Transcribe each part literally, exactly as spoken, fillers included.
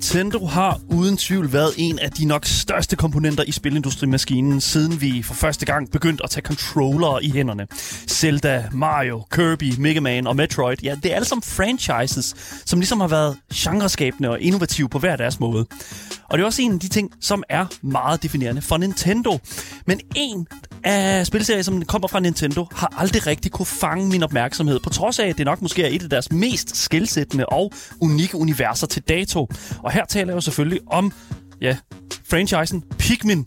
Nintendo har uden tvivl været en af de nok største komponenter i spilindustrimaskinen, siden vi for første gang begyndte at tage controllere i hænderne. Zelda, Mario, Kirby, Mega Man og Metroid, ja, det er alle sammen franchises, som ligesom har været genreskabende og innovative på hver deres måde. Og det er også en af de ting, som er meget definerende for Nintendo. Men en af spilserier, som kommer fra Nintendo, har aldrig rigtig kunne fange min opmærksomhed, på trods af, at det nok måske er et af deres mest skelsættende og unikke universer til dato. Og her taler jeg jo selvfølgelig om, ja, franchisen Pikmin.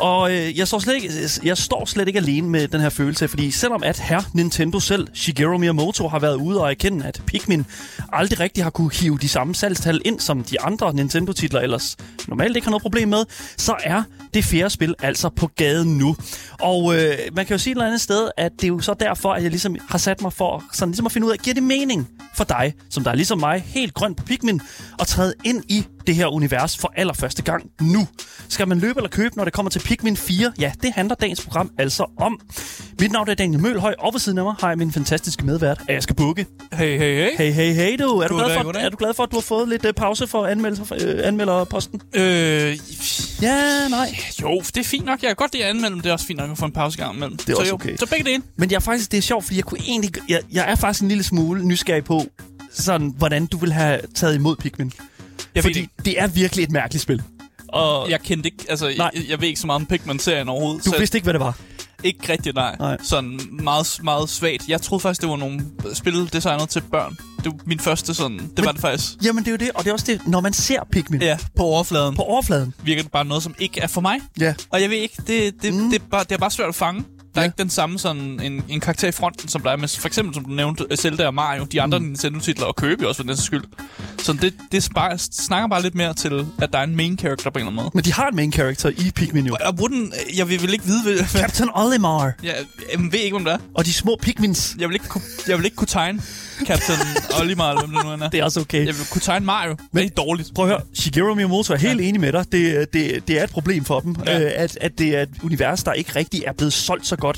Og øh, jeg, står slet ikke, jeg står slet ikke alene med den her følelse, fordi selvom at her Nintendo selv, Shigeru Miyamoto, har været ude og erkende, at Pikmin aldrig rigtig har kunne hive de samme salgstal ind, som de andre Nintendo-titler ellers normalt ikke har noget problem med, så er det fjerde spil altså på gaden nu. Og øh, man kan jo sige et eller andet sted, at det er jo så derfor, at jeg ligesom har sat mig for sådan ligesom at finde ud af, giver det mening for dig, som der er ligesom mig, helt grøn på Pikmin, og træde ind i det her univers for allerførste gang nu. Skal man løbe eller købe, når det kommer til Pikmin fire? Ja, det handler dagens program altså om. Mit navn er Daniel Møgelhøj, og ved siden af mig har jeg min fantastiske medvært, Asger Bugge. Hey, hey, hey. Hey, hey, hey, du. Er du, glad for, er du glad for, at du har fået lidt uh, pause for anmelder, uh, anmelderposten? Øh... Ja, nej. Jo, det er fint nok. Jeg er godt det at anmelde, men det er også fint nok at få en pause gang imellem. Det er så også jo, okay. Så begge det ind. Men jeg er faktisk, det er sjovt, fordi jeg, kunne egentlig, jeg, jeg er faktisk en lille smule nysgerrig på, sådan, hvordan du vil have taget imod Pikmin. Jeg fordi det. det er virkelig et mærkeligt spil. Og jeg kendte ikke, altså, jeg, jeg ved ikke så meget om Pikmin-serien overhovedet. Du vidste ikke, hvad det var? Ikke rigtigt, nej. nej. Sådan meget, meget svagt. Jeg troede faktisk, det var nogle spildesigner til børn. Det var min første sådan. Det men, var det faktisk. Jamen, det er jo det. Og det er også det, når man ser Pikmin. Ja, på overfladen. På overfladen. Virker det bare noget, som ikke er for mig. Ja. Og jeg ved ikke, det, det, mm. det, er, bare, det er bare svært at fange. Der er ja. ikke den samme sådan en, en karakter i fronten, som der er med, for eksempel som du nævnte, Zelda og Mario, de andre mm. Nintendo-titler, og Kirby også for den skyld. Så det, det bare, snakker bare lidt mere til, at der er en main character på en eller anden måde. Men de har en main character i Pikmin jo. Jeg, jeg, jeg vil ikke vide... Hvad, Captain Olimar. Jeg, jeg ved ikke, hvem det er. Og de små Pikmins. Jeg vil ikke, jeg vil ikke kunne tegne Captain Olimar, eller hvem det nu end er. Det er også okay. Jeg vil kunne tegne Mario. Men det er dårligt. Prøv at høre, Shigeru Miyamoto er helt ja. enig med dig. Det, det, det er et problem for dem, ja. øh, at, at det er et univers, der ikke rigtig er blevet solgt så godt.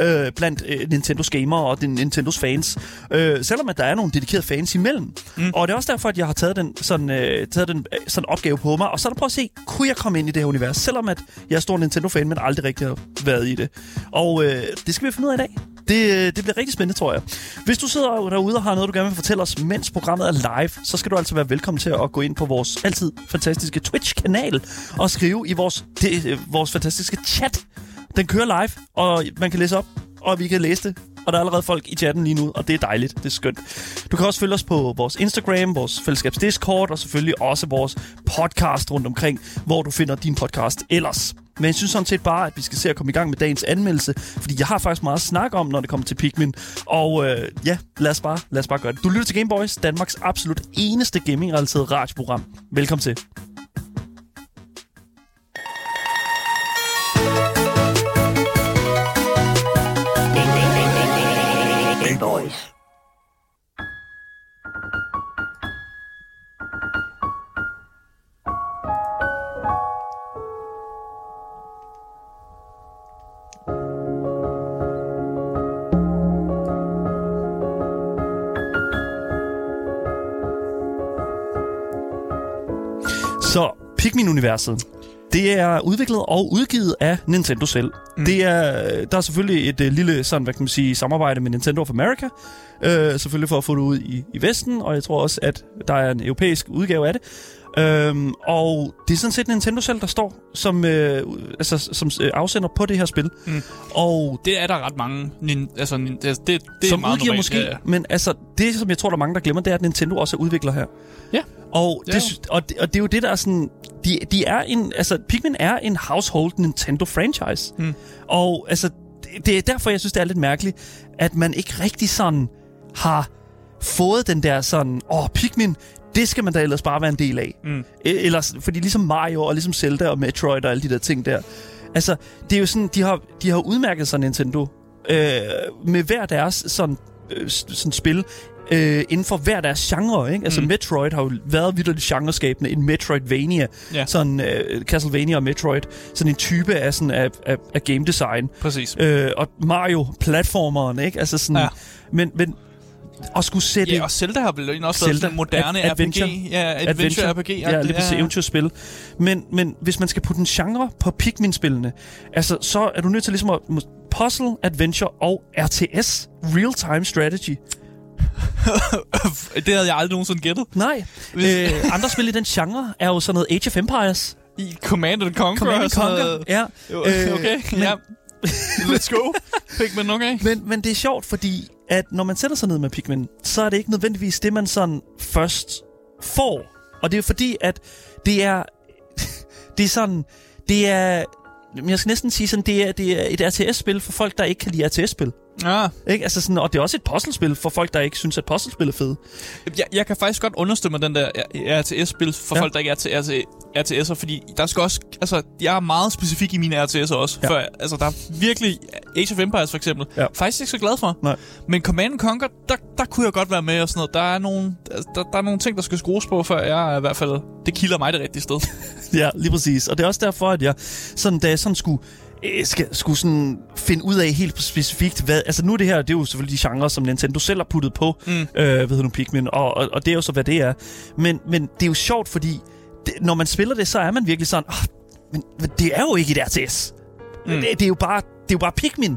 Øh, blandt øh, Nintendos gamere og den Nintendos fans. Øh, selvom at der er nogle dedikerede fans imellem. Mm. Og det er også derfor, at jeg har taget den, sådan, øh, taget den øh, sådan opgave på mig. Og så er der prøv at se, kunne jeg komme ind i det her univers? Selvom at jeg er stor Nintendo-fan, men aldrig rigtig har været i det. Og øh, det skal vi finde ud af i dag. Det, det bliver rigtig spændende, tror jeg. Hvis du sidder derude og har noget, du gerne vil fortælle os, mens programmet er live, så skal du altså være velkommen til at gå ind på vores altid fantastiske Twitch-kanal og skrive i vores, det, vores fantastiske chat. Den kører live, og man kan læse op, og vi kan læse det. Og der er allerede folk i chatten lige nu, og det er dejligt. Det er skønt. Du kan også følge os på vores Instagram, vores fællesskabs Discord, og selvfølgelig også vores podcast rundt omkring, hvor du finder din podcast ellers. Men jeg synes sådan set bare, at vi skal se at komme i gang med dagens anmeldelse, fordi jeg har faktisk meget at snakke om, når det kommer til Pikmin. Og øh, ja, lad os, bare, lad os bare gøre det. Du lytter til Gameboys, Danmarks absolut eneste gaming-relaterede radioprogram. Velkommen til. Boys. Så Pikmin-universet. Det er udviklet og udgivet af Nintendo selv. Mm. Det er, der er selvfølgelig et uh, lille sådan, hvad kan man sige, samarbejde med Nintendo of America. Uh, selvfølgelig for at få det ud i, i Vesten, og jeg tror også, at der er en europæisk udgave af det. Uh, og det er sådan set Nintendo selv, der står som, uh, altså, som uh, afsender på det her spil. Mm. Og det er der ret mange, nin- altså, nin- det, det, det som er meget udgiver måske, ja, ja. Men altså, det som jeg tror, der er mange, der glemmer, det er, at Nintendo også er udvikler her. Ja. Og det, ja. og, det, og det er jo det, der er sådan... De, de er en, altså, Pikmin er en household Nintendo-franchise. Mm. Og altså, det, det er derfor, jeg synes, det er lidt mærkeligt, at man ikke rigtig sådan har fået den der sådan... Åh, Pikmin, det skal man da ellers bare være en del af. Mm. Ellers, fordi ligesom Mario og ligesom Zelda og Metroid og alle de der ting der. Altså, det er jo sådan, de har, de har udmærket sig Nintendo øh, med hver deres sådan, øh, sådan spil... Øh, inden for hver deres genre, ikke? Altså mm. Metroid har jo været vitterligt genreskabende, en Metroidvania, yeah. sådan øh, Castlevania og Metroid, sådan en type af sådan af, af, af game design. Præcis. Øh, og Mario platformeren, ikke? Altså sådan. Ja. Men men og skulle sætte... Ja, og Zelda har vel også Zelda, sådan en moderne ad- adventure, R P G. Ja, adventure, adventure R P G. Ja, lige præcis, ja, ja. Eventyrspil. Men, men hvis man skal putte en genre på Pikmin-spillene, altså, så er du nødt til ligesom at... Puzzle, adventure og R T S. Real-time strategy. Det havde jeg aldrig nogensinde gættet. Nej. Æ, andre spil i den genre er jo sådan noget Age of Empires. I Command and Conquer. Command and Conquer, ja. Øh, okay, men, ja. Let's go. Pikmin, okay. Men, men det er sjovt, fordi at når man sætter sig ned med Pikmin, så er det ikke nødvendigvis det, man sådan først får. Og det er fordi, at det er... det er sådan... Det er... Jeg skal næsten sige sådan, det er, det er et R T S-spil for folk, der ikke kan lide R T S-spil. Ah. Ikke? Altså sådan, og det er også et puzzlespil for folk, der ikke synes, at puzzlespil er fede. Jeg, jeg kan faktisk godt understøtte mig den der R T S-spil for ja. folk, der ikke er til R T S'er, fordi der skal også, altså, jeg er meget specifik i mine R T S'er også. Ja. For, altså, der er virkelig Age of Empires for eksempel. Ja. Faktisk ikke så glad for. Nej. Men Command and Conquer, der, der kunne jeg godt være med og sådan noget. Der er nogle, der, der er nogle ting, der skal skrues på, før jeg i hvert fald, det kilder mig det rigtige sted. Ja, lige præcis. Og det er også derfor, at jeg sådan, da jeg sådan skulle... Jeg skal, skulle sådan finde ud af helt specifikt, hvad... Altså nu det her, det er jo selvfølgelig de genrer, som Nintendo selv har puttet på, mm. øh, hvad hedder nu, Pikmin, og, og, og det er jo så, hvad det er. Men, men det er jo sjovt, fordi det, når man spiller det, så er man virkelig sådan, oh, men, men det er jo ikke et R T S. Mm. Det, det, er jo bare, det er jo bare Pikmin.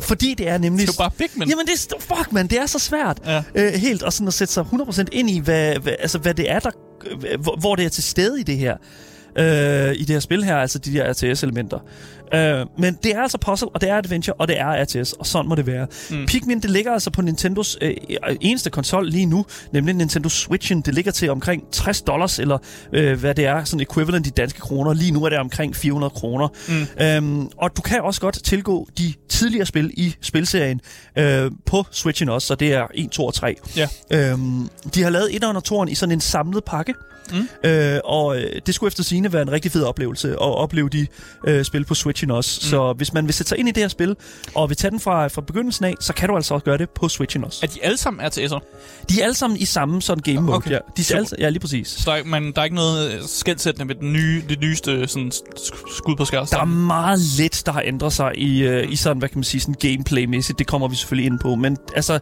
Fordi det er nemlig... Det er jo bare Pikmin. Jamen, det er, fuck, man, det er så svært. Ja. Øh, helt, og sådan at sætte sig hundrede procent ind i, hvad, hvad, altså, hvad det er, der, hvor, hvor det er til stede i det her. Øh, i det her spil her, altså de der R T S-elementer. Øh, men det er altså puzzle, og det er adventure, og det er R T S, og sådan må det være. Mm. Pikmin, det ligger altså på Nintendos øh, eneste konsol lige nu, nemlig Nintendo Switch'en. Det ligger til omkring tres dollars, eller øh, hvad det er, sådan equivalent i danske kroner. Lige nu er det omkring fire hundrede kroner. Mm. Øh, og du kan også godt tilgå de tidligere spil i spilserien øh, på Switch'en også, så det er et, to og tre. Yeah. Øh, de har lavet et og toeren i sådan en samlet pakke, mm. øh, og det skulle efter sigende være en rigtig fed oplevelse at opleve de øh, spil på Switch'en også. Mm. Så hvis man vil sætte sig ind i det her spil, og vil tage den fra, fra begyndelsen af, så kan du altså også gøre det på Switch'en også. Er de alle sammen R T S'er? De er alle sammen i samme sådan game mode. Okay. Ja. De er alle, ja, lige præcis. Så der er, man, der er ikke noget skelsættende med den nye, det nyeste sådan, skud på skærsen? Der er meget lidt, der har ændret sig i, øh, i sådan, hvad kan man sige, sådan gameplay-mæssigt. Det kommer vi selvfølgelig ind på. Men altså,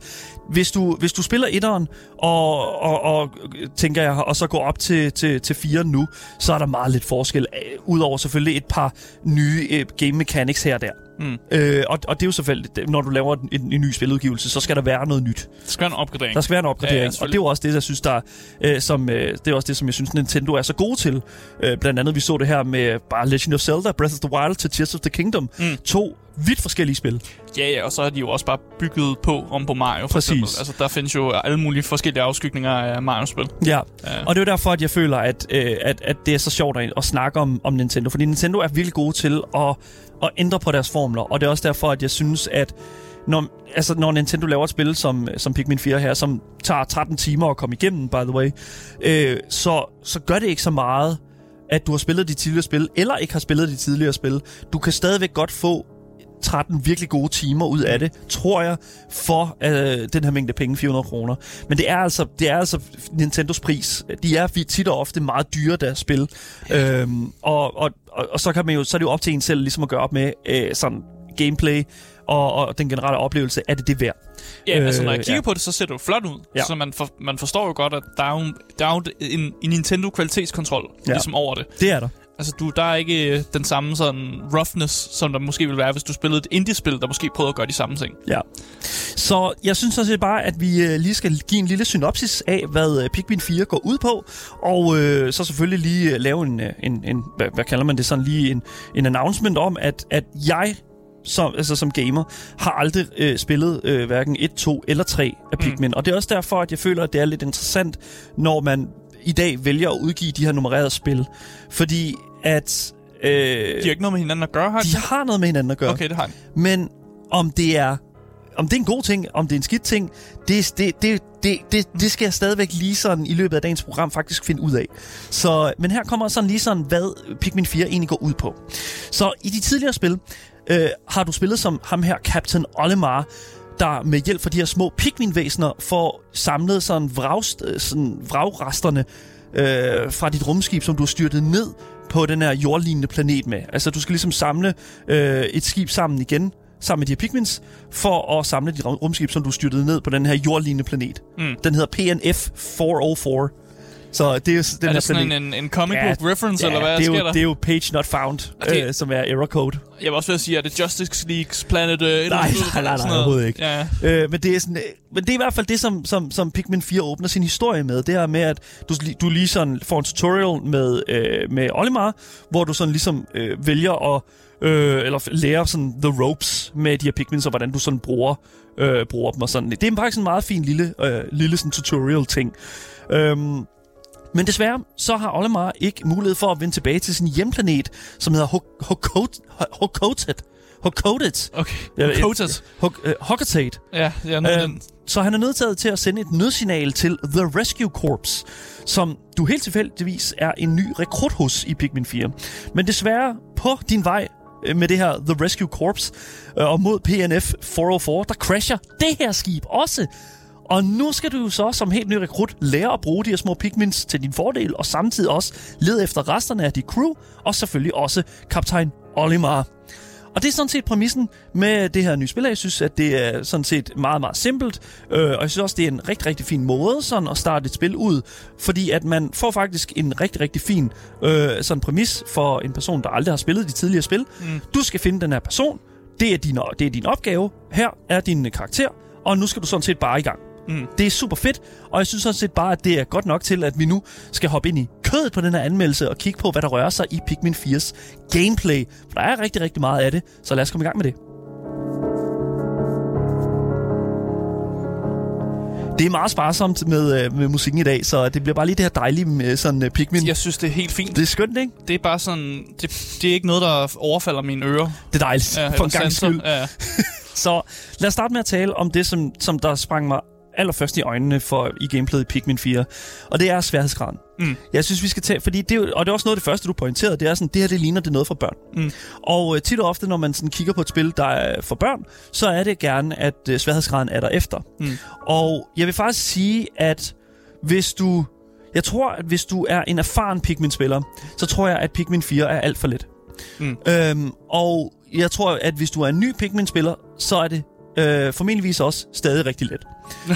hvis du, hvis du spiller etteren, og, og, og tænker jeg, og så går op til, til, til firen nu, så er der meget lidt forskel. Udover selvfølgelig et par nye øh, game mechanics her og der. Mm. Øh, og, og det er jo selvfølgelig, når du laver en, en ny spiludgivelse, så skal der være noget nyt. Der skal være en opgradering. Der skal være en opgradering. Ja, ja, og det er jo også det, jeg synes, der, øh, som, øh, det er også det, som jeg synes, Nintendo er så god til. Øh, blandt andet, vi så det her med bare Legend of Zelda, Breath of the Wild til Tears of the Kingdom. Mm. To vidt forskellige spil. Ja, ja, og så har de jo også bare bygget på om på Mario, for præcis. Eksempel. Altså, der findes jo alle mulige forskellige afskygninger af Mario-spil. Ja, ja. Og det er derfor, at jeg føler, at, øh, at, at det er så sjovt at, at snakke om, om Nintendo. Fordi Nintendo er virkelig gode til at... og ændre på deres formler, og det er også derfor, at jeg synes, at når, altså, når Nintendo laver et spil som, som Pikmin fire her, som tager tretten timer at komme igennem, by the way, øh, så, så gør det ikke så meget, at du har spillet de tidligere spil, eller ikke har spillet de tidligere spil. Du kan stadigvæk godt få tretten virkelig gode timer ud af det, tror jeg, for øh, den her mængde penge, fire hundrede kroner. Men det er altså, det er altså Nintendos pris. De er tit og ofte meget dyre, der spil. Øhm, og, og, og, og så kan man jo, så er det jo op til en selv ligesom at gøre op med øh, sådan gameplay og, og den generelle oplevelse, er det det værd? Ja, øh, altså når jeg kigger ja. på det, så ser det jo flot ud. Ja. Så man, for, man forstår jo godt, at der er jo, der er jo en, en Nintendo-kvalitetskontrol ja. ligesom over det. Det er der. Altså, du, der er ikke den samme sådan roughness, som der måske ville være, hvis du spillede et indie-spil, der måske prøvede at gøre de samme ting. Ja. Så jeg synes også bare, at vi lige skal give en lille synopsis af, hvad Pikmin fire går ud på, og øh, så selvfølgelig lige lave en, en, en hvad, hvad kalder man det, sådan lige en, en announcement om, at, at jeg... Som, altså som gamer, har aldrig øh, spillet øh, hverken et, to eller tre af Pikmin. Mm. Og det er også derfor, at jeg føler, at det er lidt interessant, når man i dag vælger at udgive de her nummererede spil. Fordi at... Øh, de har ikke noget med hinanden at gøre, har de? De har noget med hinanden at gøre. Okay, det har de. Men om det er, om det er en god ting, om det er en skidt ting, det, det, det, det, det, det skal jeg stadigvæk lige sådan i løbet af dagens program faktisk finde ud af. Så, men her kommer sådan lige sådan, hvad Pikmin fire egentlig går ud på. Så i de tidligere spil... Uh, har du spillet som ham her, Captain Olimar, der med hjælp fra de her små pikminvæsener får samlet sådan, vragst, sådan vragresterne uh, fra dit rumskib, som du har styrtet ned på den her jordlignende planet med. Altså, du skal ligesom samle uh, et skib sammen igen, sammen med de her Pikmins, for at samle dit rumskib, som du styrtede ned på den her jordlignende planet. Mm. Den hedder P N F fire nul fire. Så det er jo den er det sådan en, en comic book ja, reference, ja, eller hvad det er sker jo, der? Det er jo page not found, det, øh, som er error code. Jeg vil også ved at sige, at det Justice Leagues Planet... Øh, nej, nej, nej, nej, nej, overhovedet ikke. Ja. Øh, men, det er sådan, øh, men det er i hvert fald det, som, som, som Pikmin fire åbner sin historie med. Det her med, at du, du lige sådan får en tutorial med, øh, med Olimar, hvor du sådan ligesom øh, vælger at... Øh, eller lærer sådan the ropes med de her Pikmin, så hvordan du sådan bruger, øh, bruger dem og sådan. Det er faktisk en meget fin lille, øh, lille sådan tutorial-ting. Øh, Men desværre, så har Olimar ikke mulighed for at vende tilbage til sin hjemplanet, som hedder Hocotate. Hocotate. Okay. Hocotate. Hocotate. Ja, ja. Nød, øh, så han er nødtaget til at sende et nødsignal til The Rescue Corps, som du helt tilfældigvis er en ny rekrut hos i Pikmin fire. Men desværre, på din vej med det her The Rescue Corps øh, og mod P N F fire nul fire, der crasher det her skib også. Og nu skal du så som helt ny rekrut lære at bruge de her små Pikmins til din fordel, og samtidig også lede efter resterne af dit crew, og selvfølgelig også kaptajn Olimar. Og det er sådan set præmissen med det her nye spil. Jeg synes, at det er sådan set meget, meget simpelt, og jeg synes også, det er en rigtig, rigtig fin måde sådan at starte et spil ud, fordi at man får faktisk en rigtig, rigtig fin øh, sådan præmis for en person, der aldrig har spillet de tidligere spil. Mm. Du skal finde den her person, det er, din, det er din opgave, her er din karakter, og nu skal du sådan set bare i gang. Mm. Det er super fedt, og jeg synes sådan set bare, at det er godt nok til, at vi nu skal hoppe ind i kødet på den her anmeldelse og kigge på, hvad der rører sig i Pikmin fires gameplay. For der er rigtig, rigtig meget af det, så lad os komme i gang med det. Det er meget sparsomt med, med musikken i dag, så det bliver bare lige det her dejlige sådan, Pikmin. Jeg synes, det er helt fint. Det er skønt, ikke? Det er bare sådan, det, det er ikke noget, der overfalder mine ører. Det er dejligt, ja, for en gangs skyld. Ja. Så lad os starte med at tale om det, som, som der sprang mig allerførst i øjnene for i gameplayet i Pikmin fire, og det er sværhedsgraden. Mm. Jeg synes, vi skal tage, fordi det, og det er også noget af det første, du pointerede, det er sådan, det her, det ligner det noget for børn. Mm. Og øh, tit og ofte, når man sådan kigger på et spil, der er for børn, så er det gerne, at øh, sværhedsgraden er der efter. Mm. Og jeg vil faktisk sige, at hvis du, jeg tror, at hvis du er en erfaren Pikmin-spiller, så tror jeg, at Pikmin fire er alt for let. Mm. Øhm, og jeg tror, at hvis du er en ny Pikmin-spiller, så er det Øh, formentligvis også stadig rigtig let.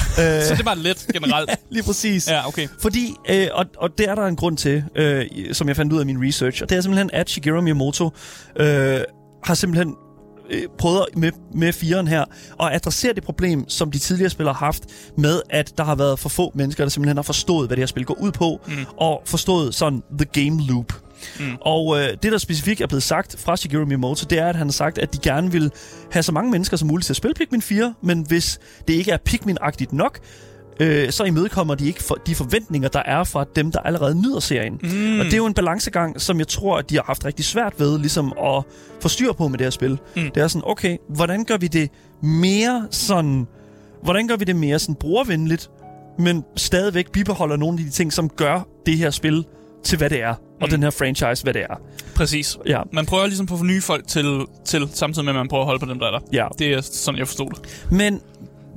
Så det er bare let generelt? Ja, lige præcis. Ja, okay. Fordi, øh, og, og det er der en grund til, øh, som jeg fandt ud af min research, og det er simpelthen, at Shigeru Miyamoto øh, har simpelthen øh, prøvet med, med fireren her at adressere det problem, som de tidligere spillere har haft med, at der har været for få mennesker, der simpelthen har forstået, hvad det her spil går ud på, mm. og forstået sådan the game loop. Mm. Og øh, det, der specifikt er blevet sagt fra Shigeru Miyamoto, det er, at han har sagt, at de gerne vil have så mange mennesker som muligt til at spille Pikmin fire, men hvis det ikke er Pikmin-agtigt nok, øh, så imødekommer de ikke for de forventninger, der er fra dem, der allerede nyder serien. Mm. Og det er jo en balancegang, som jeg tror, at de har haft rigtig svært ved ligesom at få styr på med det her spil. Mm. Det er sådan, okay, hvordan gør vi det mere sådan, hvordan gør vi det mere sådan brugervenligt, men stadigvæk bibeholder nogle af de ting, som gør det her spil til hvad det er, og mm. den her franchise, hvad det er. Præcis. Ja. Man prøver ligesom på at forny folk til, til, samtidig med, at man prøver at holde på dem, der er der. Ja. Det er sådan, jeg forstod det. Men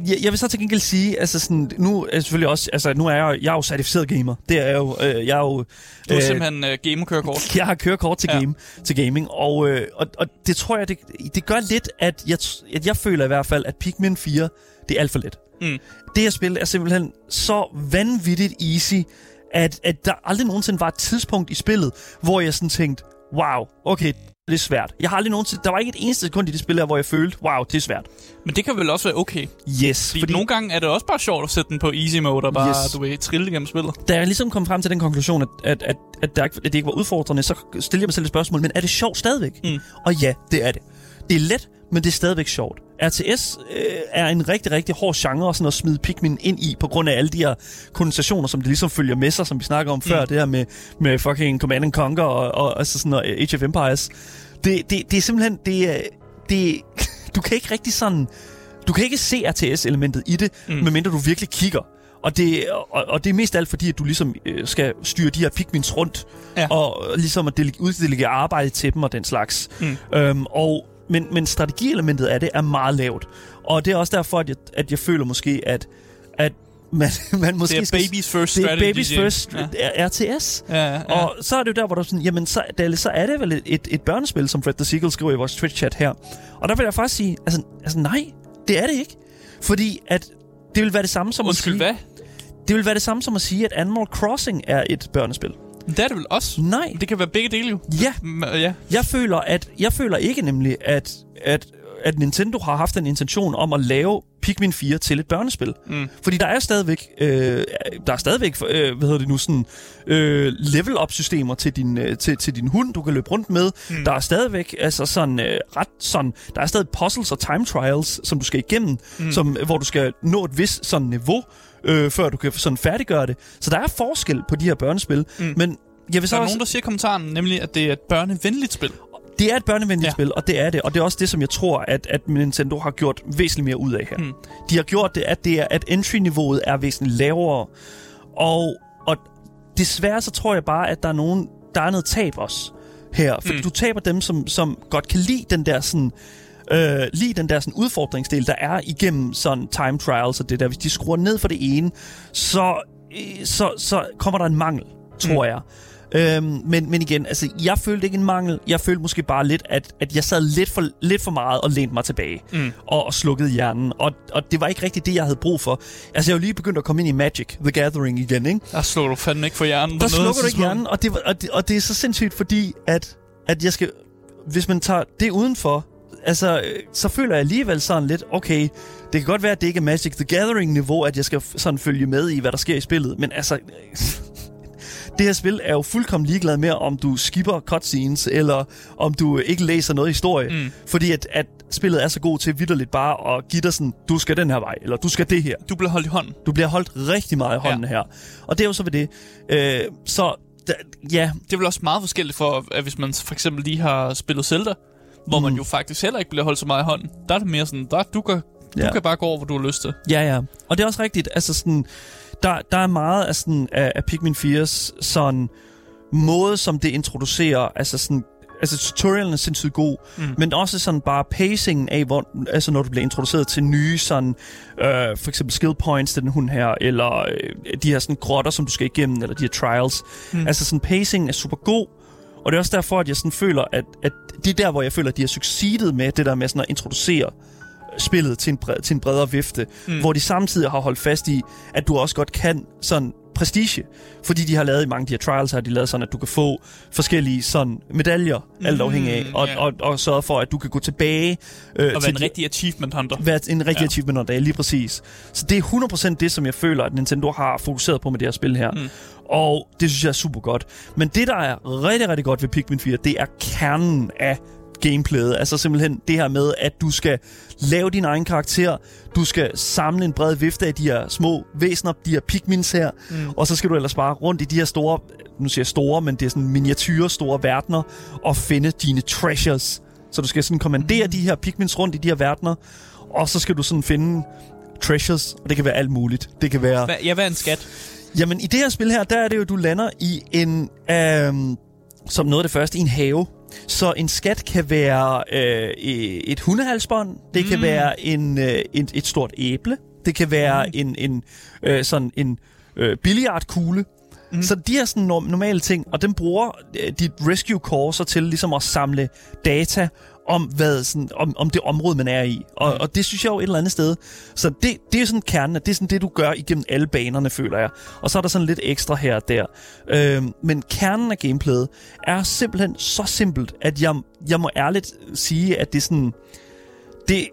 jeg, jeg vil så til gengæld sige, altså sådan, nu er selvfølgelig også, altså nu er jeg, jeg er jo certificeret gamer. Det er jeg jo, øh, jeg er jo... Du er øh, simpelthen øh, gamer-kørekort. Jeg har kørekort til, ja. game, til gaming, og, øh, og, og det tror jeg, det, det gør lidt, at jeg, at jeg føler i hvert fald, at Pikmin fire, det er alt for let. Mm. Det her spil er simpelthen så vanvittigt easy, At, at der aldrig nogensinde var et tidspunkt i spillet, hvor jeg sådan tænkte, wow, okay, det er svært. Jeg har aldrig nogensinde, der var ikke et eneste sekund i det spil her, hvor jeg følte, wow, det er svært. Men det kan vel også være okay? Yes. Fordi, fordi nogle gange er det også bare sjovt at sætte den på easy mode og bare, yes. du vil trille igennem spillet. Da jeg ligesom kom frem til den konklusion, at, at, at, at, der, at det ikke var udfordrende, så stillede jeg mig selv et spørgsmål, men er det sjovt stadigvæk? Mm. Og ja, det er det. Det er let, men det er stadigvæk sjovt. R T S øh, er en rigtig, rigtig hård genre sådan at smide Pikmin ind i, på grund af alle de her kondensationer, som det ligesom følger med sig, som vi snakker om mm. før, det her med, med fucking Command and Conquer og, og, og, så sådan, og Age of Empires. Det, det, det er simpelthen, det, det, du kan ikke rigtig sådan, du kan ikke se R T S-elementet i det, mm. medmindre du virkelig kigger. Og det, og, og det er mest alt fordi, at du ligesom øh, skal styre de her Pikmins rundt, ja. og ligesom at dele, uddelegere arbejde til dem og den slags. Mm. Øhm, og Men, men strategielementet af det er meget lavt. Og det er også derfor, at jeg, at jeg føler måske, at, at man, man måske det er baby's first strategy. Det er baby's first R T S. Ja, ja. Og så er det jo der, hvor der er sådan, jamen, så, så er det vel et, et, et børnespil, som Fred the Seagull skriver i vores Twitch-chat her. Og der vil jeg faktisk sige, altså, altså nej, det er det ikke. Fordi at det vil være det samme som Undskyld, at sige... Undskyld, hvad? Det vil være det samme som at sige, at Animal Crossing er et børnespil. Det er det vel også? Nej. Det kan være begge dele jo. Ja. ja. Jeg, føler, at, jeg føler ikke nemlig, at... at at Nintendo har haft en intention om at lave Pikmin fire til et børnespil. Mm. Fordi der er stadigvæk, øh, der er stadigvæk øh, hvad hedder det nu, sådan, øh, level-up-systemer til din, øh, til, til din hund, du kan løbe rundt med. Mm. Der er stadigvæk altså sådan, øh, ret sådan, der er stadig puzzles og time trials, som du skal igennem, mm. som, hvor du skal nå et vist sådan niveau, øh, før du kan sådan færdiggøre det. Så der er forskel på de her børnespil. Mm. Men jeg vil så der er også... nogen, der siger i kommentaren, nemlig at det er et børnevenligt spil. Det er et børnevenligt ja. spil, og det er det. Og det er også det, som jeg tror, at, at Nintendo har gjort væsentligt mere ud af her. Mm. De har gjort det, at, det er, at entry-niveauet er væsentligt lavere. Og, og desværre så tror jeg bare, at der er, nogen, der er noget tab også her. For mm. du taber dem, som, som godt kan lide den der sådan... Øh, lige den der sådan, udfordringsdel, der er igennem sådan time trials og det der. Hvis de skruer ned for det ene, så, øh, så, så kommer der en mangel, tror mm. jeg. Øhm, men, men igen, altså, jeg følte ikke en mangel. Jeg følte måske bare lidt, at, at jeg sad lidt for, lidt for meget og lænede mig tilbage mm. og, og slukkede hjernen. Og, og det var ikke rigtigt det, jeg havde brug for. Altså, jeg var lige begyndt at komme ind i Magic The Gathering igen, ikke? Der slukker du fandme ikke for hjernen. Der slukker du ikke hjernen, og det, og, det, og det er så sindssygt, fordi at, at jeg skal... Hvis man tager det udenfor, altså, så føler jeg alligevel sådan lidt, okay, det kan godt være, at det ikke er Magic The Gathering-niveau, at jeg skal sådan følge med i, hvad der sker i spillet. Men altså... Det her spil er jo fuldkommen ligeglad med, om du skipper cutscenes, eller om du ikke læser noget historie. Mm. Fordi at, at spillet er så god til vitterligt bare at give dig sådan, du skal den her vej, eller du skal det her. Du bliver holdt i hånden. Du bliver holdt rigtig meget i hånden ja. her. Og det er jo så ved det. Øh, så da, ja. Det er vel også meget forskelligt for, hvis man for eksempel lige har spillet Zelda, hvor mm. man jo faktisk heller ikke bliver holdt så meget i hånden. Der er det mere sådan, der du kan, du ja. kan bare gå over, hvor du har lyst til. Ja, ja. Og det er også rigtigt, altså sådan... Der, der er meget af, sådan, af, af Pikmin fires sådan måde, som det introducerer. Altså, sådan, altså tutorialen er sindssygt god, mm. men også sådan bare pacingen af, hvor, altså når du bliver introduceret til nye sådan, øh, for eksempel skill points til den hund her, eller øh, de her sådan grotter, som du skal igennem, eller de her trials. Mm. Altså sådan pacingen er super god, og det er også derfor, at jeg sådan føler, at, at det er der, hvor jeg føler, at de har succeset med det der med sådan at introducere spillet til en, bred, til en bredere vifte, mm. hvor de samtidig har holdt fast i, at du også godt kan sådan prestige, fordi de har lavet i mange af de her trials, har de lavet sådan, at du kan få forskellige sådan medaljer, mm. alt afhængig af, og, yeah. og, og, og sørge for, at du kan gå tilbage. Øh, og til være en rigtig achievement hunter. Være en rigtig ja. achievement hunter, ja, lige præcis. Så det er hundrede procent det, som jeg føler, at Nintendo har fokuseret på med det her spil her. Mm. Og det synes jeg er super godt. Men det, der er rigtig, rigtig godt ved Pikmin fire, det er kernen af gameplayet, altså simpelthen det her med, at du skal lave din egen karakter, du skal samle en bred vifte af de her små væsener, de her pikmins her, mm. og så skal du ellers bare rundt i de her store, nu siger jeg store, men det er sådan miniatyre store verdener, og finde dine treasures. Så du skal sådan kommandere mm. de her pikmins rundt i de her verdener, og så skal du sådan finde treasures, og det kan være alt muligt. Det kan være... Jeg vil have en skat. Jamen i det her spil her, der er det jo, du lander i en, øhm, som noget af det første, i en have. Så en skat kan være øh, et hundehalsbånd, det kan mm. være en, øh, en, et stort æble, det kan være mm. en, en, øh, sådan en øh, billiardkugle. Mm. Så de er sådan normale ting, og den bruger øh, dit Rescue Corps så til ligesom at samle data om, hvad, sådan, om, om det område, man er i. Og, mm. og det synes jeg jo et eller andet sted. Så det, det er sådan kernen, det er sådan det, du gør igennem alle banerne, føler jeg. Og så er der sådan lidt ekstra her og der. Øhm, men kernen af gameplayet er simpelthen så simpelt, at jeg, jeg må ærligt sige, at det er sådan... Det,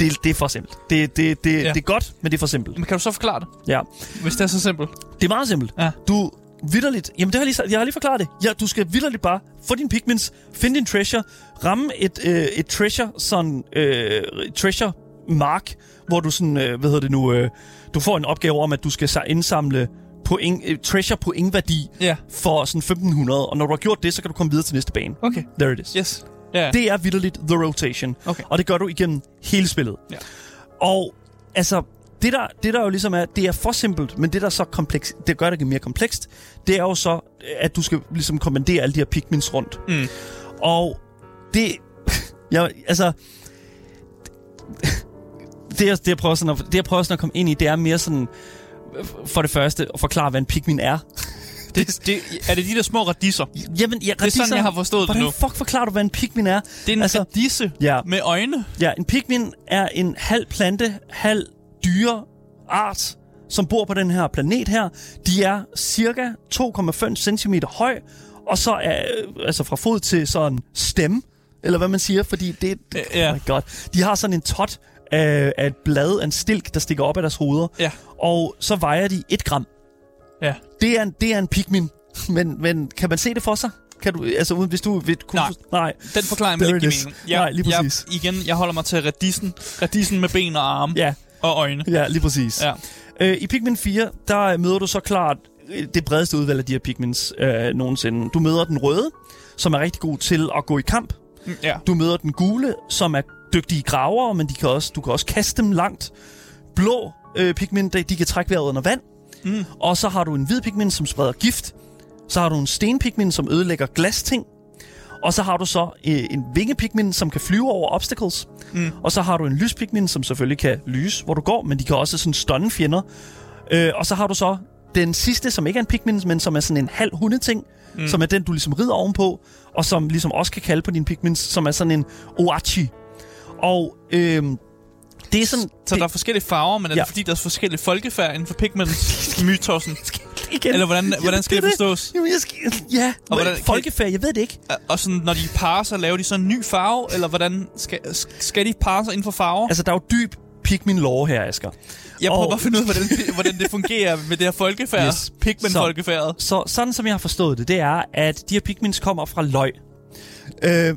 det, det er for simpelt. Det, det, det, ja. det er godt, men det er for simpelt. Men kan du så forklare det? Ja. Hvis det er så simpelt? Det er meget simpelt. Ja. Du... Vitterligt. Jamen, det har jeg, lige, jeg har lige forklaret det. Ja, du skal vitterligt bare få dine pigments, finde din treasure, ramme et, øh, et treasure, sådan, øh, treasure mark, hvor du sådan, øh, hvad hedder det nu, øh, du får en opgave om, at du skal indsamle point, øh, treasure point værdi yeah. for sådan femten hundrede, og når du har gjort det, så kan du komme videre til næste bane. Okay. There it is. Yes. Yeah. Det er vitterligt The Rotation, okay. og det gør du igennem hele spillet. Yeah. Og altså... Det der, det der jo ligesom er, det er for simpelt, men det der så kompleks, det gør det mere komplekst, det er jo så, at du skal ligesom kommandere alle de her pikmins rundt. Mm. Og det, jeg, altså, det, jeg, det, jeg prøver sådan at, det, jeg prøver sådan at komme ind i, det er mere sådan, for det første, at forklare, hvad en Pikmin er. Det, det, er det de der små radisser? Jamen, ja, radisser. Det er sådan, jeg har forstået det nu. Hvordan fuck forklarer du, hvad en Pikmin er? Det er en altså, radisse ja. med øjne. Ja, en Pikmin er en halv plante, halv dyre art, som bor på den her planet her. De er cirka to komma fem centimeter høj, og så er altså fra fod til sådan stemme, eller hvad man siger, fordi det, det ja. oh my god. De har sådan en tot af, af et blad, af en stilk, der stikker op af deres hoveder, ja. og så vejer de et gram. Ja. Det er en, det er en Pikmin, men, men kan man se det for sig? Kan du, altså uden hvis du ved, kunne nej, nej, den forklarer mig ikke mening. Jeg, nej, lige præcis. Jeg, igen, jeg holder mig til radissen, radissen med ben og arme ja. og øjne. Ja, lige præcis. Ja. Øh, I Pikmin fire, der møder du så klart det bredeste udvalg af de her Pikmins øh, nogensinde. Du møder den røde, som er rigtig god til at gå i kamp. Ja. Du møder den gule, som er dygtige graver, men de kan også, du kan også kaste dem langt. Blå øh, Pikmin, de kan trække vejret under vand. Mm. Og så har du en hvid Pikmin, som spreder gift. Så har du en stenpikmin, som ødelægger glasting. Og så har du så øh, en vingepikmin, som kan flyve over obstacles. Mm. Og så har du en lyspikmin, som selvfølgelig kan lyse, hvor du går, men de kan også sådan stunne fjender. Øh, og så har du så den sidste, som ikke er en pikmin, men som er sådan en halv hundeting, mm. som er den, du ligesom rider ovenpå, og som ligesom også kan kalde på dine pikmins, som er sådan en oachi. Og øh, det er sådan... Så det, der er forskellige farver, men er ja. det fordi, der er forskellige folkefærd inden for pikmins mytosen? Igen. Eller hvordan, hvordan Jamen, skal det, det forstås? Jamen, jeg skal, ja, og hvordan, folkefærd, jeg ved det ikke. Og sådan, når de parer sig, laver de så en ny farve? Eller hvordan skal, skal de pare sig inden for farver? Altså, der er jo dyb Pikmin-lore her, Asger. Jeg prøver og... bare at finde ud af, hvordan det, hvordan det fungerer med det her folkefærd. Yes. Pikmin-folkefærdet. Så, så sådan, som jeg har forstået det, det er, at de her Pikmins kommer fra løg. Øh...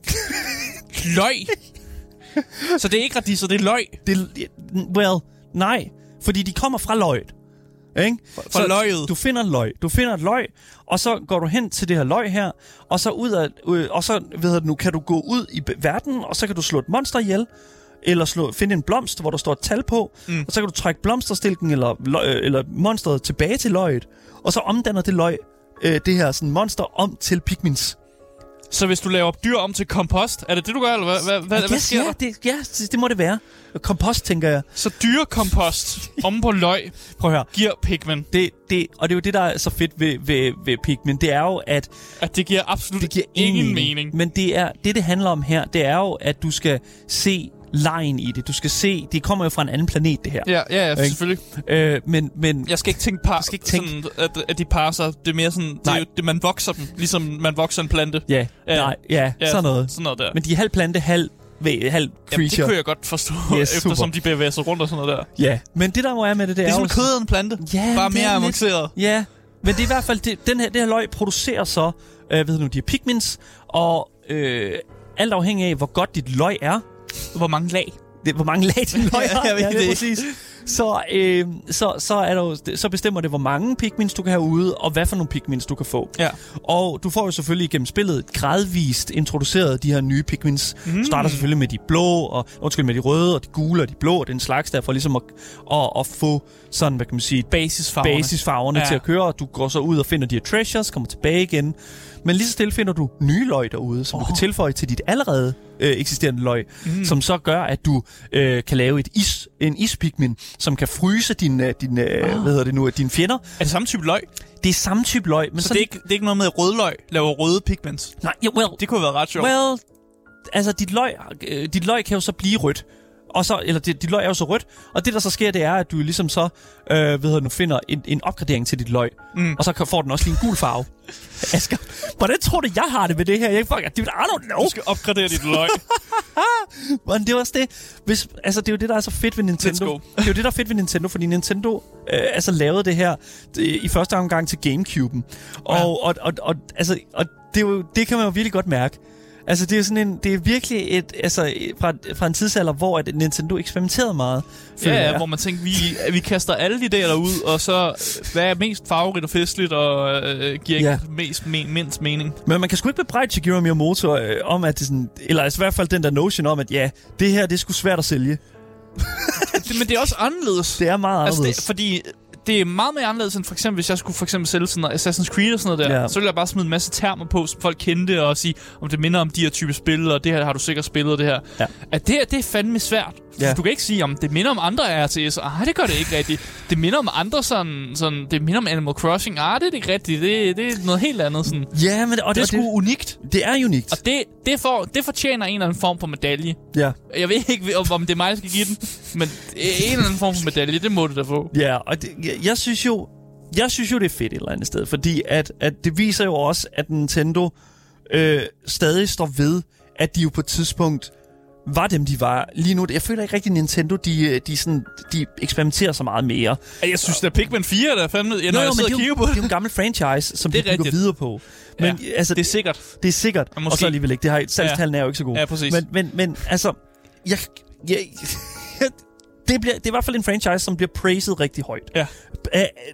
løg? Så det er ikke radisser, det er løg? Det, well, nej. Fordi de kommer fra løget. For, for så løget. Du finder løg, du finder et løg, og så går du hen til det her løg her, og så ud af, øh, og så ved jeg nu kan du gå ud i verden, og så kan du slå et monster ihjel, eller slå, finde en blomst, hvor der står et tal på, mm. og så kan du trække blomsterstilken eller løg, eller monsteret tilbage til løget, og så omdanner det løg øh, det her sådan monster om til pikmins. Så hvis du laver dyr om til kompost, er det det, du gør, eller hvad, hvad, hvad, yes, hvad sker ja, der? Det, ja, det, det må det være. Kompost, tænker jeg. Så dyrekompost om på løg Prøv at høre. giver Pikmin. Det, det, og det er jo det, der er så fedt ved, ved, ved Pikmin. Det er jo, at... At det giver absolut det giver ingen, ingen mening. Men det, er, det, det handler om her, det er jo, at du skal se lejen i det. Du skal se... Det kommer jo fra en anden planet, det her. Ja, ja, ja selvfølgelig. Øh, men, men... Jeg skal ikke tænke, par, skal ikke tænke... Sådan, at, at de parer sig. Det er mere sådan... Nej. Det er jo det, man vokser dem. Ligesom man vokser en plante. Ja, ja. Nej, ja, ja sådan noget. Sådan noget der. Men de er halv plante, halv... Halv creature. Jamen, det kunne jeg godt forstå, yes, eftersom de bevæger sig rundt og sådan noget der. Ja, men det der må er med det, det er... Det er som kød af en plante. Ja, bare mere avanceret. Lidt... Ja, men det er i hvert fald... Det, den her, det her løg producerer så... Øh, ved du, de er pigments, og øh, alt afhængig af, hvor godt dit løg er, hvor mange lag? Det, hvor mange lag din løg har? Ja, ja, det er præcis. Så, øh, så, så, er der jo, så bestemmer det, hvor mange pikmins du kan have ude, og hvad for nogle pikmins du kan få. Ja. Og du får jo selvfølgelig gennem spillet gradvist introduceret de her nye pikmins. Mm. Du starter selvfølgelig med de blå, og, undskyld, med de røde, og de gule, og de blå, og den slags der, for ligesom at, at, at få sådan, hvad kan man sige, basisfarverne, basisfarverne ja. til at køre. Du går så ud og finder de her treasures, kommer tilbage igen. Men lige så stille finder du nye løg derude, som oh. du kan tilføje til dit allerede øh, eksisterende løg, mm. som så gør, at du øh, kan lave et is, en ispigmin, som kan fryse dine, dine, oh. hvad hedder det nu, dine fjender. Er det samme type løg? Det er samme type løg. Men så sådan, det, er ikke, det er ikke noget med, at rødløg laver røde pigments? Nej, yeah, well, det kunne være ret sjovt. Well, altså dit løg, øh, dit løg kan jo så blive rødt. Og så, eller dit, dit løg er jo så rødt, og det der så sker, det er, at du ligesom så øh, ved hedder, nu finder en, en opgradering til dit løg, mm. og så kan, får den også lige en gul farve. Asger, hvordan tror du, jeg har det med det her? Jeg fuck, dude, I don't know. Du skal opgradere dit løg. Men det er også det. Hvis, altså, det er jo det, der er så fedt ved Nintendo. Det er jo det, der er fedt ved Nintendo, fordi Nintendo øh, altså, lavede det her det, i første omgang til GameCube'en. Og, ja. og, og, og, og, altså, og det, jo, det kan man jo virkelig godt mærke. Altså det er sådan en, det er virkelig et altså fra fra en tidsalder, hvor at Nintendo eksperimenterede meget. Ja, ja, hvor man tænkte vi vi kaster alle de der ud, og så hvad er mest farverigt og festligt og øh, giver ja. ikke mest men, mindst mening. Men man kan sgu ikke bebrejde Shigeru Miyamoto øh, om at det sådan, eller altså, i hvert fald den der notion om at ja, det her det er sgu svært at sælge. Men det er også anderledes. Det er meget anderledes. Altså, det, fordi det er meget mere anderledes end for eksempel, hvis jeg skulle for eksempel sælge sådan noget Assassin's Creed og sådan noget der, yeah. så ville jeg bare smide en masse termer på, som folk kendte, og sige, om det minder om de her type spil, og det her har du sikkert spillet, og det her. Yeah. At det her, det er fandme svært. Yeah. Du kan ikke sige, om det minder om andre R T S. Ah, det gør det ikke rigtigt. Det minder om andre sådan, sådan det minder om Animal Crossing. Ah, det er det ikke rigtigt. Det, det er noget helt andet sådan. Ja, yeah, men og det er sgu det, unikt. Det er unikt. Og det, det, for, det fortjener en eller anden form for medalje. Ja. Yeah. Jeg ved ikke, om det er mig, der skal give den, men en eller anden form for medalje, det må du da få. Ja, yeah, og det, jeg, jeg synes jo, jeg synes jo, det er fedt et eller andet sted, fordi at, at det viser jo også, at Nintendo øh, stadig står ved, at de jo på et tidspunkt var dem, de var lige nu. Jeg føler ikke rigtig, Nintendo, de, de, sådan, de eksperimenterer så meget mere. Jeg synes, der er Pikmin fire, der er fandme... Ja, Nå, når jo, jeg sidder og kigger på det. Det er jo en gammel franchise, som det de bygger videre på. Men, ja, altså, det er sikkert. Det er sikkert, og, og så alligevel ikke. Det har, salgstallene ja. er jo ikke så gode. Ja, præcis. Men, men, men altså... Jeg, jeg, det, bliver, det er i hvert fald en franchise, som bliver praised rigtig højt. Ja.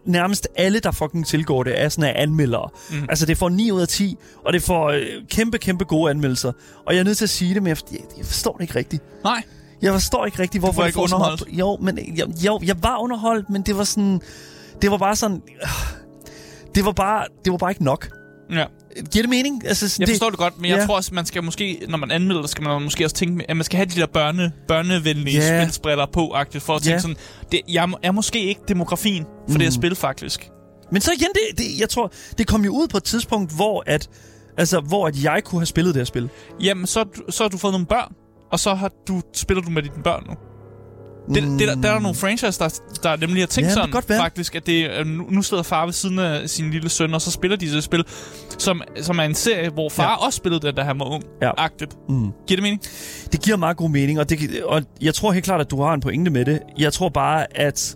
Nærmest alle, der fucking tilgår det, er sådan af anmeldere. Mm. Altså, det får ni ud af ti, og det får øh, kæmpe, kæmpe gode anmeldelser. Og jeg er nødt til at sige det, men jeg, jeg forstår det ikke rigtigt. Nej. Jeg forstår ikke rigtigt, hvorfor det var ikke underholdt. Jo, men jeg, jo, jeg var underholdt, men det var sådan... Det var bare sådan... Øh, det, var bare, det var bare ikke nok. Ja. Giver det mening? Altså, jeg forstår det, det godt, men ja. jeg tror også, man skal måske, når man anmelder, skal man måske også tænke, at man skal have de der børne, børnevenlige yeah. spilsbriller på-agtigt, for at yeah. tænke sådan, det, jeg er måske ikke demografien for mm. det at spille, faktisk. Men så igen, det, det, jeg tror, det kom jo ud på et tidspunkt, hvor at, altså, hvor at jeg kunne have spillet det her spil. Jamen, så, så har du fået nogle børn, og så har du, spiller du med dine børn nu. Det, mm. det, der, der er nogle franchise, der, der nemlig har tænkt ja, sådan, faktisk, at det, nu, nu sidder far ved siden af sin lille søn, og så spiller de så et spil, som, som er en serie, hvor far ja. også spillede den, da han var ung-agtigt. Ja. Mm. Giver det mening? Det giver meget god mening, og, det, og jeg tror helt klart, at du har en pointe med det. Jeg tror bare, at...